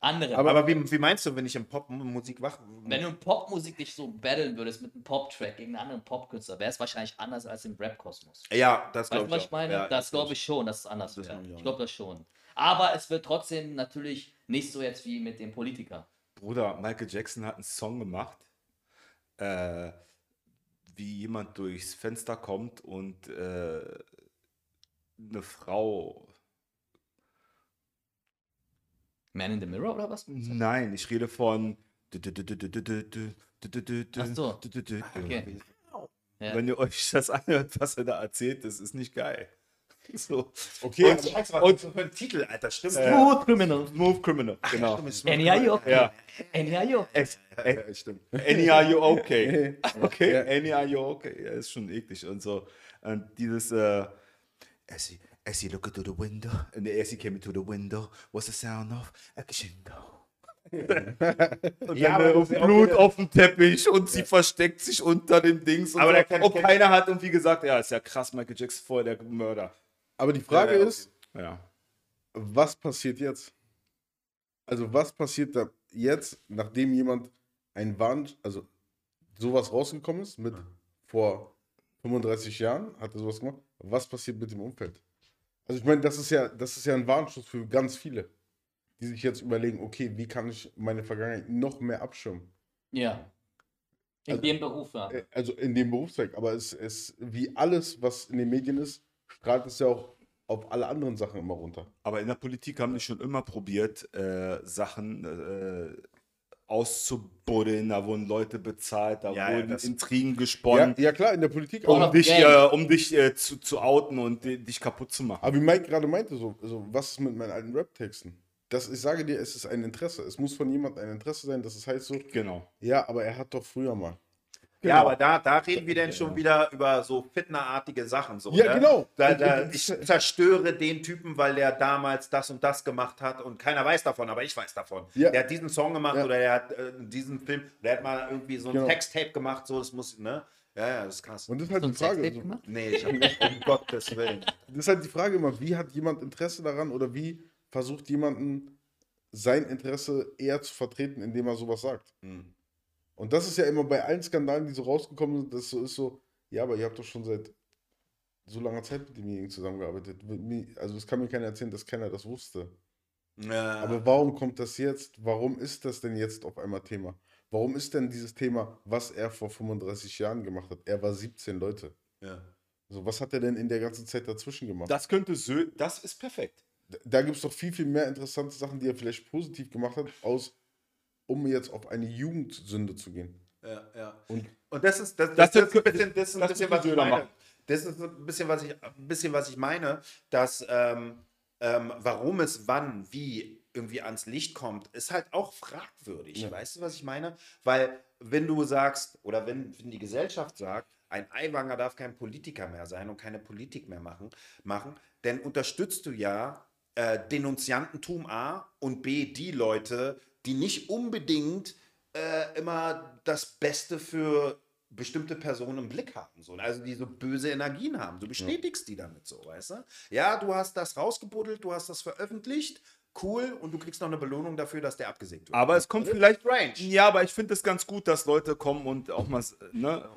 Andere. Aber wie meinst du, wenn ich im Popmusik wach. Wenn du in Popmusik dich so battlen würdest mit einem Pop-Track gegen einen anderen Popkünstler, wäre es wahrscheinlich anders als im Rap-Kosmos. Ja, das glaube ich. Weißt du, was ich meine? Ja, das glaube ich schon, dass es anders wäre. Ich glaube das schon. Aber es wird trotzdem natürlich nicht so jetzt wie mit dem Politiker. Bruder, Michael Jackson hat einen Song gemacht. Wie jemand durchs Fenster kommt und eine Frau... Man in the Mirror oder was? Nein, ich rede von... Ach so. Okay. Wenn ihr euch das anhört, was er da erzählt, das ist nicht geil. So. Okay, und den Titel, Alter, stimmt. Smooth Criminal. Smooth Criminal, genau. Any are you okay? Any are you okay? Stimmt. Any are you okay? Okay, any are you okay? Ja, ist schon eklig und so. Und dieses, as you look into the window, and as you came into the window, was the sound of a crescendo. Und ja, dann Blut auf dem Teppich und sie versteckt sich unter dem Dings. Und aber so. Und keiner hat irgendwie gesagt, ja, ist ja krass, Michael Jackson voll der Mörder. Aber die Frage ist, was passiert jetzt? Also was passiert da jetzt, nachdem jemand also sowas rausgekommen ist, mit vor 35 Jahren hat er sowas gemacht, was passiert mit dem Umfeld? Also ich meine, das ist ja ein Warnschuss für ganz viele, die sich jetzt überlegen, okay, wie kann ich meine Vergangenheit noch mehr abschirmen? Ja. In dem Beruf, ja. Also in dem Berufszweig. Aber es wie alles, was in den Medien ist, strahlt es ja auch auf alle anderen Sachen immer runter. Aber in der Politik haben die schon immer probiert, Sachen auszubuddeln. Da wurden Leute bezahlt, da wurden Intrigen gesponnen. Ja, klar, in der Politik auch. Um dich zu outen und dich kaputt zu machen. Aber wie Mike gerade meinte, so was ist mit meinen alten Rap-Texten? Ich sage dir, es ist ein Interesse. Es muss von jemandem ein Interesse sein, dass es heißt so. Genau. Ja, aber er hat doch früher mal. Genau. Ja, aber da reden wir dann schon wieder über so fitnerartige Sachen. So, ja, ne? Genau. Ich zerstöre den Typen, weil der damals das und das gemacht hat und keiner weiß davon, aber ich weiß davon. Ja. Der hat diesen Song gemacht oder der hat diesen Film, der hat mal irgendwie so ein Texttape gemacht, so, das muss, ne? Ja, das ist krass. Und das ist halt die Frage. Also, nee, ich habe nicht, um Gottes Willen. Das ist halt die Frage immer, wie hat jemand Interesse daran oder wie versucht jemanden sein Interesse eher zu vertreten, indem er sowas sagt. Mhm. Und das ist ja immer bei allen Skandalen, die so rausgekommen sind, das ist so, ja, aber ihr habt doch schon seit so langer Zeit mit demjenigen zusammengearbeitet. Also es kann mir keiner erzählen, dass keiner das wusste. Ja. Aber warum kommt das jetzt? Warum ist das denn jetzt auf einmal Thema? Warum ist denn dieses Thema, was er vor 35 Jahren gemacht hat? Er war 17 Leute. Ja. Also was hat er denn in der ganzen Zeit dazwischen gemacht? Das ist perfekt. Da gibt es doch viel, viel mehr interessante Sachen, die er vielleicht positiv gemacht hat, um jetzt auf eine Jugendsünde zu gehen. Ja, ja. Und das ist ein bisschen, was ich meine, dass warum es wann, wie irgendwie ans Licht kommt, ist halt auch fragwürdig. Ja. Weißt du, was ich meine? Weil wenn du sagst, oder wenn die Gesellschaft sagt, ein Aiwanger darf kein Politiker mehr sein und keine Politik mehr machen, denn unterstützt du ja Denunziantentum A und B die Leute, die nicht unbedingt immer das Beste für bestimmte Personen im Blick haben, so. Also die so böse Energien haben. Du bestätigst die damit so, weißt du? Ja, du hast das rausgebuddelt, du hast das veröffentlicht, cool, und du kriegst noch eine Belohnung dafür, dass der abgesägt wird. Aber es kommt vielleicht Range. Ja, aber ich finde es ganz gut, dass Leute kommen und auch mal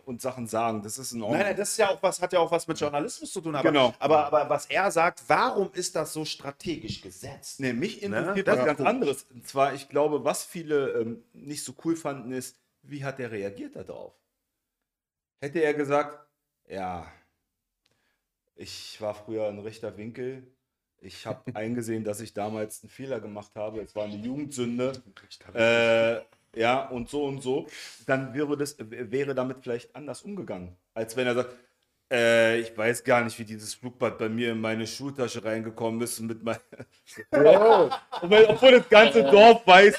und Sachen sagen. Das ist in Ordnung. Nein, das ist ja auch was, hat ja auch was mit Journalismus zu tun. Aber, genau. Aber was er sagt, warum ist das so strategisch gesetzt? Nee, mich interessiert was ganz anderes. Und zwar, ich glaube, was viele nicht so cool fanden, ist, wie hat er reagiert darauf? Hätte er gesagt, ja, ich war früher ein rechter Winkel. Ich habe eingesehen, dass ich damals einen Fehler gemacht habe. Es war eine Jugendsünde. Und so. Dann wäre damit vielleicht anders umgegangen. Als wenn er sagt, ich weiß gar nicht, wie dieses Flugblatt bei mir in meine Schultasche reingekommen ist. Und obwohl das ganze Dorf weiß,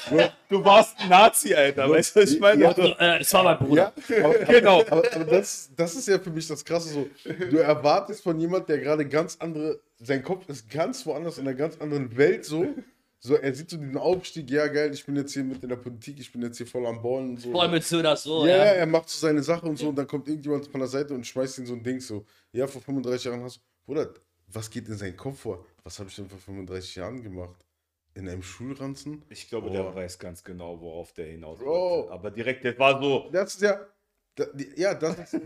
du warst ein Nazi, Alter. Weißt du, ich meine? Es war mein Bruder. Ja, genau. Aber das ist ja für mich das Krasse. So. Du erwartest von jemandem, der gerade ganz andere... Sein Kopf ist ganz woanders, in einer ganz anderen Welt so. So, er sieht so diesen Aufstieg, ja geil, ich bin jetzt hier mit in der Politik, ich bin jetzt hier voll am Ballen und so. Voll mit Söder so, ja. Ja, er macht so seine Sache und so und dann kommt irgendjemand von der Seite und schmeißt ihn so ein Ding so. Ja, vor 35 Jahren hast du, Bruder, was geht in seinen Kopf vor? Was habe ich denn vor 35 Jahren gemacht? In einem Schulranzen? Ich glaube, der weiß ganz genau, worauf der hinaus wollte. Aber direkt, der war so... Das ist ja...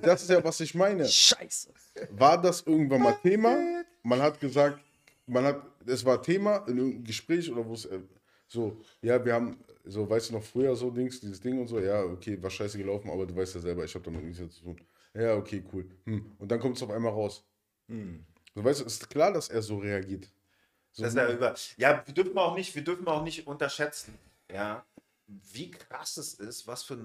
Das ist ja, was ich meine. Scheiße. War das irgendwann mal Thema? Man hat gesagt, es war Thema in irgendeinem Gespräch oder wo es so, ja, wir haben, so, weißt du noch früher so Dings, dieses Ding und so, ja, okay, war scheiße gelaufen, aber du weißt ja selber, ich habe damit nichts zu tun. Ja, okay, cool. Und dann kommt es auf einmal raus. So, weißt du, ist klar, dass er so reagiert. So das ist ja, wir dürfen auch nicht unterschätzen, ja, wie krass es ist, was für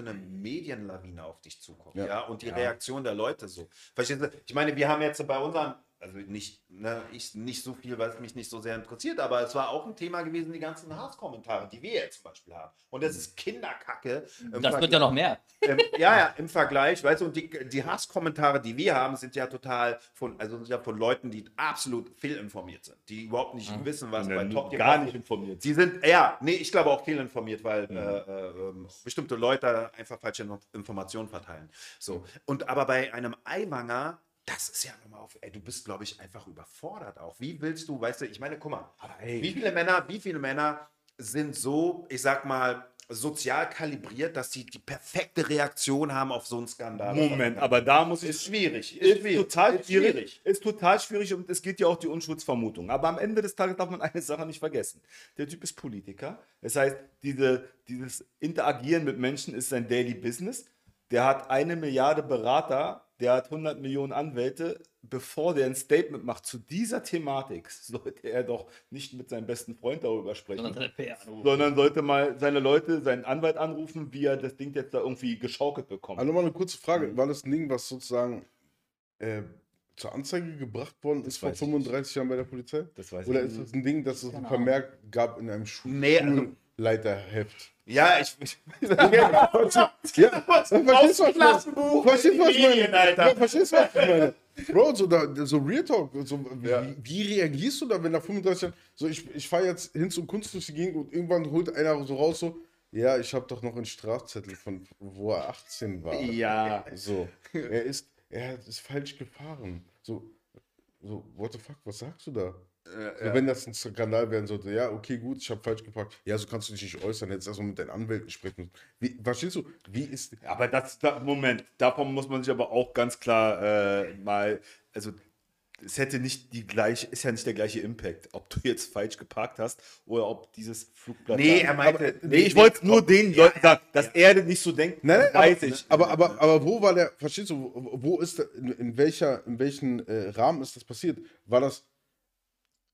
eine Medienlawine auf dich zukommt, ja? Und die Reaktion der Leute so. Verstehst du? Ich meine, wir haben jetzt bei unseren, also nicht, ne, ich nicht so viel, weil es mich nicht so sehr interessiert, aber es war auch ein Thema gewesen, die ganzen Hasskommentare, die wir jetzt zum Beispiel haben. Und das ist Kinderkacke. Das wird ja noch mehr. Im Vergleich, weißt du, und die Hasskommentare, die wir haben, sind ja total von Leuten, die absolut fehlinformiert sind, die überhaupt nicht wissen, was bei Top gar nicht informiert. Die sind, ich glaube auch fehlinformiert, weil bestimmte Leute einfach falsche Informationen verteilen. So. Und aber bei einem Aiwanger, das ist ja nochmal auf, du bist, glaube ich, einfach überfordert auch. Wie willst du, weißt du, ich meine, guck mal, wie viele Männer sind so, ich sag mal, sozial kalibriert, dass sie die perfekte Reaktion haben auf so einen Skandal? Moment, aber da muss ich... Ist schwierig. Ist total schwierig und es geht ja auch die Unschuldsvermutung. Aber am Ende des Tages darf man eine Sache nicht vergessen. Der Typ ist Politiker. Das heißt, dieses Interagieren mit Menschen ist sein Daily Business. Der hat 1 Milliarde Berater, der hat 100 Millionen Anwälte. Bevor der ein Statement macht zu dieser Thematik, sollte er doch nicht mit seinem besten Freund darüber sprechen, sondern sollte mal seine Leute, seinen Anwalt anrufen, wie er das Ding jetzt da irgendwie geschaukelt bekommt. Also mal eine kurze Frage, war das ein Ding, was sozusagen zur Anzeige gebracht worden ist vor 35 Jahren bei der Polizei? Das weiß ich nicht. Oder ist das ein Ding, dass es ein Vermerk gab in einem Schulleiterheft? Ja, ich verstehst du, was ich meine? Bro, so Real Talk, wie reagierst du da, wenn nach 35 Jahren, so ich fahre jetzt hin zum Kunst durch die Gegend und irgendwann holt einer so raus, so, ja, ich habe doch noch einen Strafzettel von, wo er 18 war. Ja. So, er ist falsch gefahren. So, what the fuck, was sagst du da? So, wenn das ein Skandal werden sollte, ja, okay, gut, ich habe falsch gepackt. Ja, so kannst du dich nicht äußern, jetzt erstmal mit deinen Anwälten sprechen. Verstehst du? Wie ist... Aber Moment, davon muss man sich aber auch ganz klar mal... Also, es hätte nicht die gleiche... Ist ja nicht der gleiche Impact, ob du jetzt falsch geparkt hast oder ob dieses Flugblatt... Nee, er meinte... ich wollte es nur den Leuten sagen, dass er nicht so denkt, weiß ich. Aber wo war der... Verstehst du, wo ist... In welchem Rahmen ist das passiert? War das...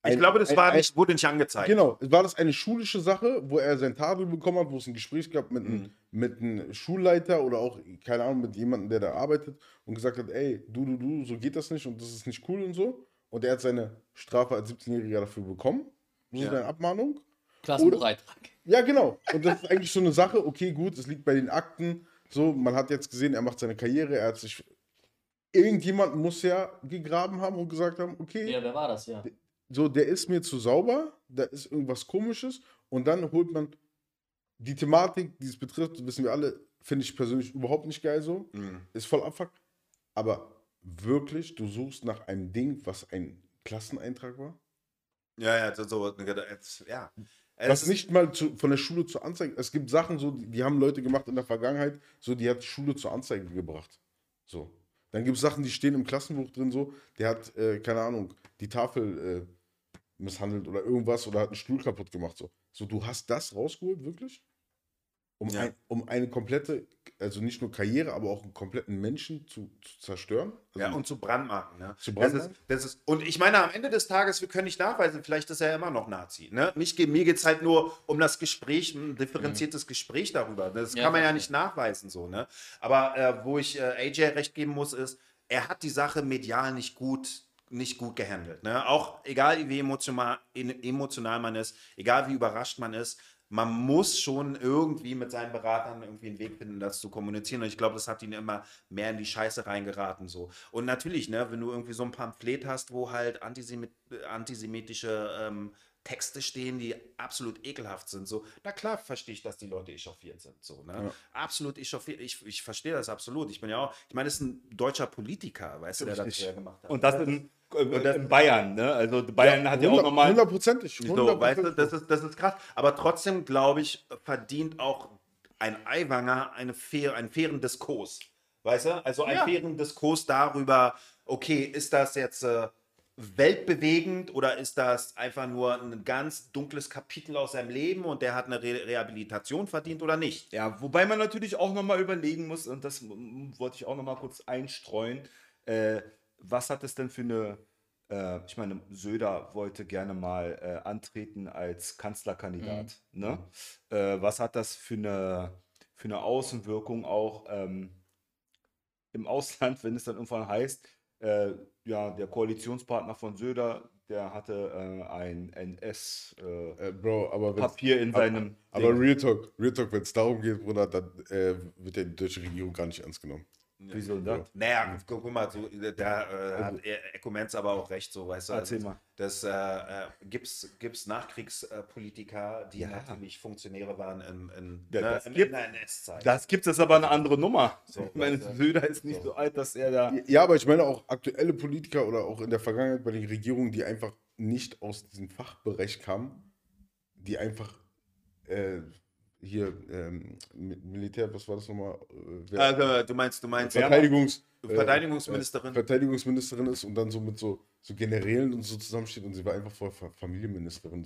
Ich glaube, das wurde nicht angezeigt. Genau, war das eine schulische Sache, wo er sein Tadel bekommen hat, wo es ein Gespräch gab mit einem Schulleiter oder auch, keine Ahnung, mit jemandem, der da arbeitet und gesagt hat, ey, du, so geht das nicht und das ist nicht cool und so. Und er hat seine Strafe als 17-Jähriger dafür bekommen. So seine Abmahnung. Klassenbeitrag. Ja, genau. Und das ist eigentlich so eine Sache, okay, gut, es liegt bei den Akten. So, man hat jetzt gesehen, er macht seine Karriere, er hat sich... Irgendjemand muss ja gegraben haben und gesagt haben, okay... Ja, wer war das, ja? So, der ist mir zu sauber, da ist irgendwas Komisches und dann holt man die Thematik, die es betrifft, wissen wir alle, finde ich persönlich überhaupt nicht geil so, ist voll abfuck, aber wirklich, du suchst nach einem Ding, was ein Klasseneintrag war? Ja. Was nicht mal von der Schule zur Anzeige, es gibt Sachen so, die haben Leute gemacht in der Vergangenheit, so die hat die Schule zur Anzeige gebracht, so. Dann gibt es Sachen, die stehen im Klassenbuch drin so, der hat, keine Ahnung, die Tafel misshandelt oder irgendwas oder hat einen Stuhl kaputt gemacht. So, du hast das rausgeholt, wirklich? Um eine komplette, also nicht nur Karriere, aber auch einen kompletten Menschen zu zerstören. Also und zu brandmarken. Ne? Zu brandmarken? Das ist, und ich meine, am Ende des Tages, wir können nicht nachweisen, vielleicht ist er immer noch Nazi. Ne? Mir geht es halt nur um das Gespräch, ein differenziertes Gespräch darüber. Das kann man ja nicht nachweisen. So, ne? Aber wo ich AJ recht geben muss, ist, er hat die Sache medial nicht gut gehandelt. Ne? Auch egal, wie emotional man ist, egal, wie überrascht man ist, man muss schon irgendwie mit seinen Beratern irgendwie einen Weg finden, das zu kommunizieren. Und ich glaube, das hat ihn immer mehr in die Scheiße reingeraten. So. Und natürlich, ne, wenn du irgendwie so ein Pamphlet hast, wo halt antisemitische Texte stehen, die absolut ekelhaft sind. So, na klar verstehe ich, dass die Leute echauffiert sind. So, ne? Ja. Absolut echauffiert. Ich verstehe das absolut. Ich bin ja auch, ich meine, das ist ein deutscher Politiker, weißt du, der das schwer gemacht hat. Und das in Bayern, ne? Also Bayern hat ja auch nochmal... Hundertprozentig. So, weißt du, das ist krass. Aber trotzdem, glaube ich, verdient auch ein Aiwanger einen fairen Diskurs. Weißt du? Also einen fairen Diskurs darüber, okay, ist das jetzt... weltbewegend oder ist das einfach nur ein ganz dunkles Kapitel aus seinem Leben und der hat eine Rehabilitation verdient oder nicht? Ja, wobei man natürlich auch nochmal überlegen muss, und das wollte ich auch nochmal kurz einstreuen, was hat es denn für eine, ich meine, Söder wollte gerne mal antreten als Kanzlerkandidat, ne? Was hat das für eine Außenwirkung auch im Ausland, wenn es dann irgendwann heißt, ja, der Koalitionspartner von Söder, der hatte ein NS-Papier in seinem... Aber Real Talk, wenn es darum geht, Bruder, dann wird die deutsche Regierung gar nicht ernst genommen. Ja. Wieso das? Ja. Naja, guck mal, so, da hat Ekow Mends aber auch recht, so, weißt du. Erzähl mal. Das gibt's Nachkriegspolitiker, die natürlich Funktionäre waren in der NS-Zeit. Das gibt es aber eine andere Nummer. So, ich meine, Söder ist nicht so alt, dass er da... Ja, aber ich meine auch aktuelle Politiker oder auch in der Vergangenheit bei den Regierungen, die einfach nicht aus diesem Fachbereich kamen, die einfach... hier, Militär, was war das nochmal? Du meinst Verteidigungsministerin. Verteidigungsministerin ist und dann so mit so Generälen und so zusammensteht und sie war einfach vorher Familienministerin.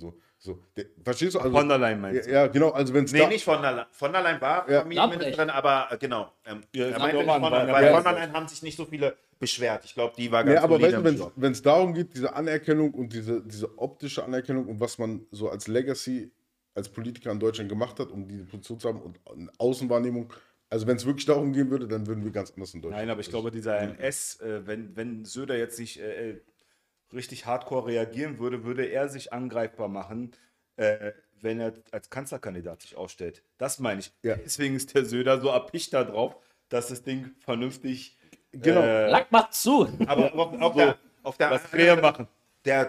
Verstehst du? Also, von der Leyen meinst du? Ja, genau. Also wenn's nicht von der Leyen. Von der Leyen war Familienministerin, aber genau. Weil von der Leyen haben sich nicht so viele beschwert. Ich glaube, die war ganz aber weißt du, wenn es darum geht, diese Anerkennung und diese optische Anerkennung und was man so als Legacy als Politiker in Deutschland gemacht hat, um diese Position zu haben und eine Außenwahrnehmung. Also wenn es wirklich darum gehen würde, dann würden wir ganz anders in Deutschland. Nein, aber ich glaube, dieser NS, wenn Söder jetzt nicht richtig hardcore reagieren würde, würde er sich angreifbar machen, wenn er als Kanzlerkandidat sich ausstellt. Das meine ich. Ja. Deswegen ist der Söder so erpicht da drauf, dass das Ding vernünftig... Genau. Lack macht zu! Aber machen.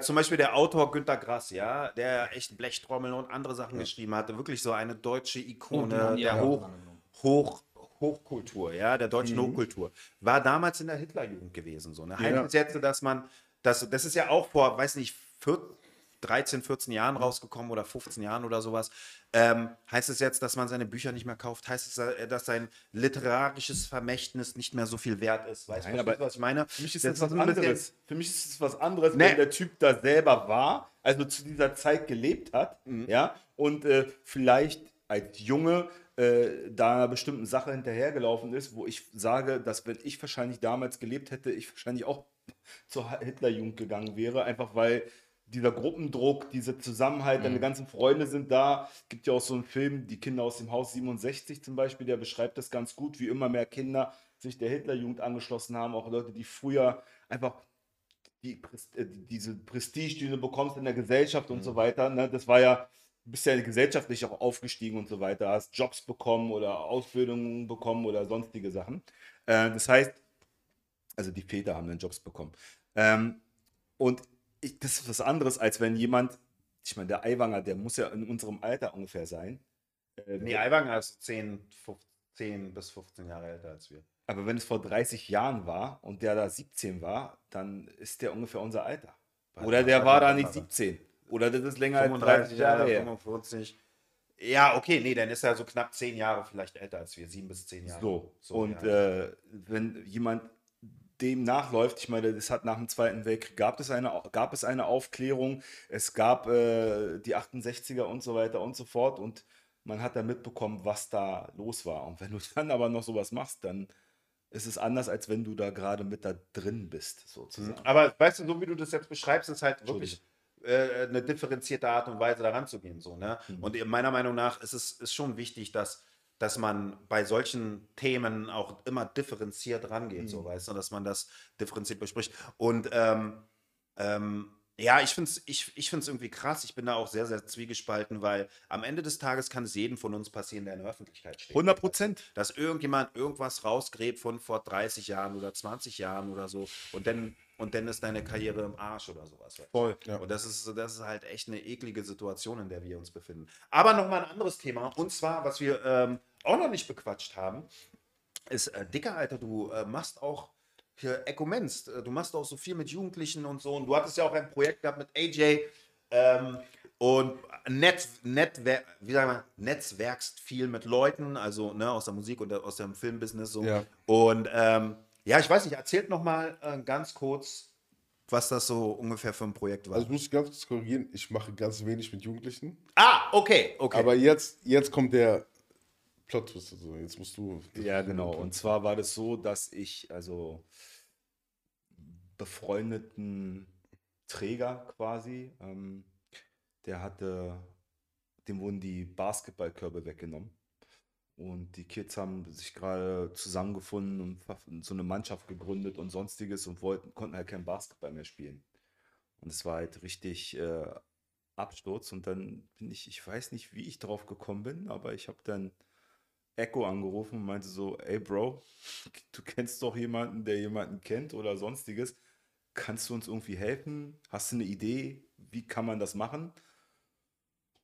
Zum Beispiel der Autor Günter Grass, ja, der echt Blechtrommel und andere Sachen geschrieben hatte, wirklich so eine deutsche Ikone der Hochkultur, ja, der deutschen Hochkultur, war damals in der Hitlerjugend gewesen. So eine Heimgesetze, dass man, das ist ja auch vor, weiß nicht, 13, 14 Jahren rausgekommen oder 15 Jahren oder sowas. Heißt es jetzt, dass man seine Bücher nicht mehr kauft? Heißt es, dass sein literarisches Vermächtnis nicht mehr so viel wert ist? Weißt du, was ich meine? Für mich ist das was anderes. Für mich ist es was anderes, wenn der Typ da selber war, also zu dieser Zeit gelebt hat, ja, und vielleicht als Junge da einer bestimmten Sache hinterhergelaufen ist, wo ich sage, dass wenn ich wahrscheinlich damals gelebt hätte, ich wahrscheinlich auch zur Hitlerjugend gegangen wäre, einfach weil dieser Gruppendruck, dieser Zusammenhalt, deine ganzen Freunde sind da. Es gibt ja auch so einen Film, Die Kinder aus dem Haus 67 zum Beispiel, der beschreibt das ganz gut, wie immer mehr Kinder sich der Hitlerjugend angeschlossen haben. Auch Leute, die früher einfach diese Prestige, die du bekommst in der Gesellschaft und so weiter. Ne? Das war ja, du bist ja gesellschaftlich auch aufgestiegen und so weiter. Hast Jobs bekommen oder Ausbildungen bekommen oder sonstige Sachen. Das heißt, also die Väter haben dann Jobs bekommen. Das ist was anderes, als wenn jemand, ich meine, der Aiwanger, der muss ja in unserem Alter ungefähr sein. Aiwanger ist 10 bis 15 Jahre älter als wir. Aber wenn es vor 30 Jahren war und der da 17 war, dann ist der ungefähr unser Alter. Oder der war da nicht 17. Oder das ist länger als 30 Jahre her. 45. Ja, okay, nee, dann ist er so knapp 10 Jahre vielleicht älter als wir, 7 bis 10 Jahre. So und wenn jemand dem nachläuft. Ich meine, das hat nach dem Zweiten Weltkrieg, gab es eine Aufklärung, es gab die 68er und so weiter und so fort und man hat da mitbekommen, was da los war. Und wenn du dann aber noch sowas machst, dann ist es anders, als wenn du da gerade mit da drin bist, sozusagen. Aber weißt du, so wie du das jetzt beschreibst, ist halt wirklich eine differenzierte Art und Weise daran zu gehen. So, ne? Und meiner Meinung nach ist es schon wichtig, dass man bei solchen Themen auch immer differenziert rangeht, so, weißt du, dass man das differenziert bespricht. Und ja, ich find's irgendwie krass. Ich bin da auch sehr, sehr zwiegespalten, weil am Ende des Tages kann es jedem von uns passieren, der in der Öffentlichkeit steht. 100%. Dass irgendjemand irgendwas rausgräbt von vor 30 Jahren oder 20 Jahren oder so. Und dann und dann ist deine Karriere im Arsch oder sowas. Voll, ja. Und das ist halt echt eine eklige Situation, in der wir uns befinden. Aber nochmal ein anderes Thema, und zwar, was wir auch noch nicht bequatscht haben, ist, Dicker, Alter, du machst auch hier Ekow Mends, du machst auch so viel mit Jugendlichen und so, und du hattest ja auch ein Projekt gehabt mit AJ, und netzwerkst viel mit Leuten, also ne, aus der Musik und aus dem Filmbusiness so. Ja. Und ja, ich weiß nicht, erzählt nochmal ganz kurz, was das so ungefähr für ein Projekt war. Also muss ich ganz kurz korrigieren, ich mache ganz wenig mit Jugendlichen. Ah, okay. Aber jetzt kommt der Plot-Twist, also jetzt musst du... Ja, genau. Und zwar war das so, dass ich also befreundeten Träger quasi, der hatte, dem wurden die Basketballkörbe weggenommen. Und die Kids haben sich gerade zusammengefunden und so eine Mannschaft gegründet und sonstiges und konnten halt kein Basketball mehr spielen. Und es war halt richtig Absturz. Und dann bin ich weiß nicht, wie ich drauf gekommen bin, aber ich habe dann Ekow angerufen und meinte so, ey Bro, du kennst doch jemanden, der jemanden kennt oder sonstiges. Kannst du uns irgendwie helfen? Hast du eine Idee? Wie kann man das machen?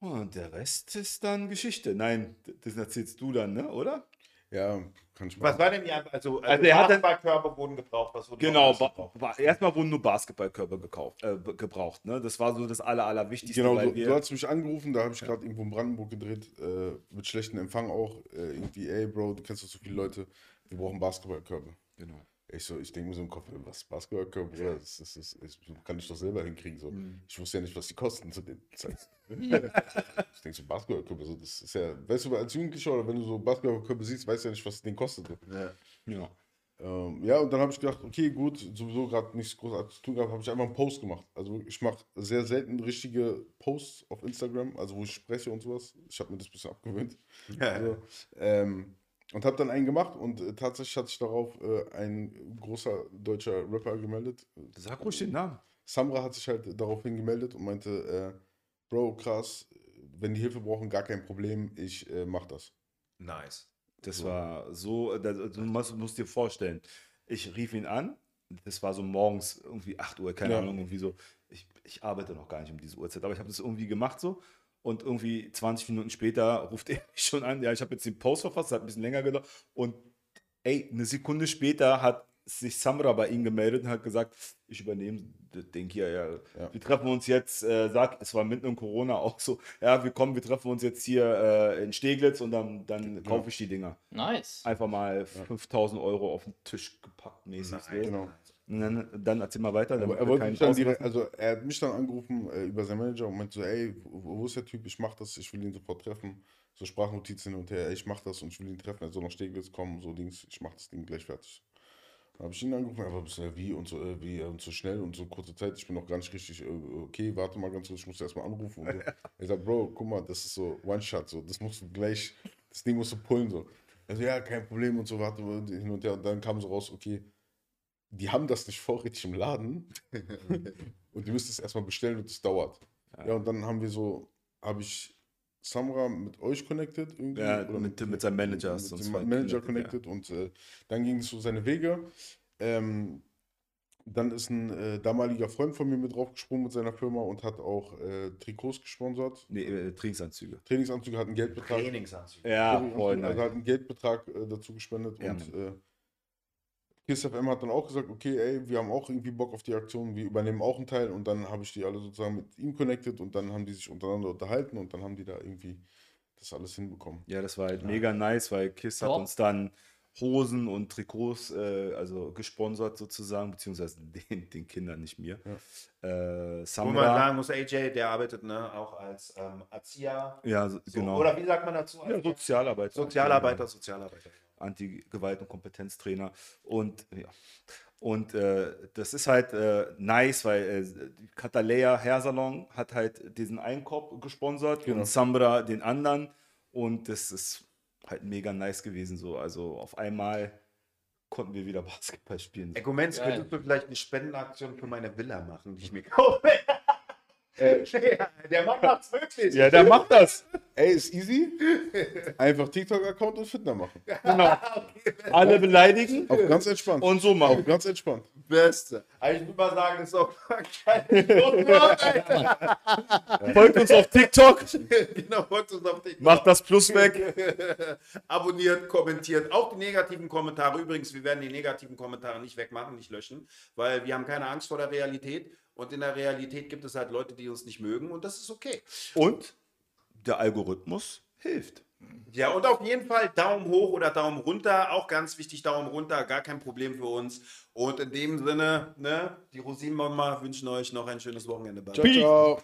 Und der Rest ist dann Geschichte. Nein, das erzählst du dann, ne? Oder? Ja, kann ich mal. Was war denn die Antwort? Also er hat Basketballkörper wurden gebraucht. Was wurde genau, erstmal wurden nur Basketballkörper gebraucht. Ne? Das war so das Allerwichtigste. Genau, du hast mich angerufen, da habe ich gerade irgendwo in Brandenburg gedreht, mit schlechtem Empfang auch. Irgendwie, ey Bro, du kennst doch so viele Leute, wir brauchen Basketballkörper. Genau. Ich denke mir so im Kopf, was Basketballkörper, Bruder, das kann ich doch selber hinkriegen. So. Mhm. Ich wusste ja nicht, was die kosten zu den Zeiten. Ja. Ich denke so, Basketballkörper, so, das ist ja, weißt du, als Jugendlicher oder wenn du so Basketballkörper siehst, weißt du ja nicht, was den kostet. Ja, ja. Ja, und dann habe ich gedacht, okay, gut, sowieso gerade nichts großartiges zu tun gehabt, habe ich einfach einen Post gemacht. Also ich mache sehr selten richtige Posts auf Instagram, also wo ich spreche und sowas. Ich habe mir das ein bisschen abgewöhnt. Ja. Also, und habe dann einen gemacht und tatsächlich hat sich darauf ein großer deutscher Rapper gemeldet. Sag ruhig den Namen. Samra hat sich halt daraufhin gemeldet und meinte, Bro, krass, wenn die Hilfe brauchen, gar kein Problem, ich mach das. Nice. Das war so, du musst dir vorstellen, ich rief ihn an, das war so morgens irgendwie 8 Uhr, keine Ahnung, irgendwie so, ich arbeite noch gar nicht um diese Uhrzeit, aber ich habe das irgendwie gemacht so. Und irgendwie 20 Minuten später ruft er mich schon an, ja, ich habe jetzt den Post verfasst, das hat ein bisschen länger gedauert. Und ey, eine Sekunde später hat sich Samra bei ihm gemeldet und hat gesagt, ich übernehme das Ding hier, ja. Wir treffen uns jetzt, es war mitten in Corona auch so, ja, wir treffen uns jetzt hier in Steglitz und dann kaufe ich die Dinger. Nice. Einfach mal 5.000 Euro auf den Tisch gepackt mäßig. Nein, genau. Und dann erzähl mal weiter. Aber er hat mich dann angerufen über seinen Manager und meinte so, ey, wo ist der Typ, ich mach das, ich will ihn sofort treffen. So Sprachnotizen hin und her, ey, ich mach das und ich will ihn treffen, er soll nach Steglitz kommen, so Dings, ich mach das Ding gleich fertig. Dann habe ich ihn angerufen, aber wie und so schnell und so kurze Zeit, ich bin noch gar nicht richtig, okay, warte mal ganz kurz, ich muss erstmal anrufen. Und so. Er sagt, Bro, guck mal, das ist so One-Shot, so, das musst du gleich, das Ding musst du pullen, so. Also ja, kein Problem und so, warte hin und her und dann kam so raus, okay, die haben das nicht vorrätig im Laden und die müssen es erstmal bestellen und es dauert. Ja, und dann habe ich Samra mit euch connected irgendwie. Ja, oder mit seinem Manager. Mit seinem Manager connected. Und dann ging es so seine Wege. Dann ist ein damaliger Freund von mir mit draufgesprungen mit seiner Firma und hat auch Trikots gesponsert. Nee, Trainingsanzüge. Trainingsanzüge, hat einen Geldbetrag. Trainingsanzüge. Ja, voll. Also hat einen Geldbetrag dazu gespendet und... KISS FM hat dann auch gesagt, okay, ey, wir haben auch irgendwie Bock auf die Aktion, wir übernehmen auch einen Teil und dann habe ich die alle sozusagen mit ihm connected und dann haben die sich untereinander unterhalten und dann haben die da irgendwie das alles hinbekommen. Ja, das war halt mega nice, weil KISS hat uns dann Hosen und Trikots gesponsert sozusagen, beziehungsweise den Kindern, nicht mir. Ja. Samra, wo man sagen muss, AJ, der arbeitet auch als Erzieher. Ja, so, genau. Oder wie sagt man dazu? Ja, Sozialarbeiter. Anti-Gewalt- und Kompetenztrainer und das ist halt nice, weil Catalea Hairsalon hat halt diesen einen Kopf gesponsert und Samra den anderen und das ist halt mega nice gewesen so, also auf einmal konnten wir wieder Basketball spielen. So. Ekow Mends, könntest du vielleicht eine Spendenaktion für meine Villa machen, die ich mir kaufe? Der Mann macht's wirklich. Ja, der macht das. Ey, ist easy. Einfach TikTok-Account und Fitner machen. Genau. Okay. Alle beleidigen. Auch ganz entspannt. Und so machen. Auch ganz entspannt. Beste. Also ich würde mal sagen, das ist auch keine Schlusswort. Folgt uns auf TikTok. Genau, folgt uns auf TikTok. Macht das Plus weg. Abonniert, kommentiert. Auch die negativen Kommentare. Übrigens, wir werden die negativen Kommentare nicht wegmachen, nicht löschen, weil wir haben keine Angst vor der Realität. Und in der Realität gibt es halt Leute, die uns nicht mögen. Und das ist okay. Und der Algorithmus hilft. Ja, und auf jeden Fall Daumen hoch oder Daumen runter, auch ganz wichtig, Daumen runter, gar kein Problem für uns. Und in dem Sinne, ne, die Rosinenbomber wünschen euch noch ein schönes Wochenende. Ciao, ciao.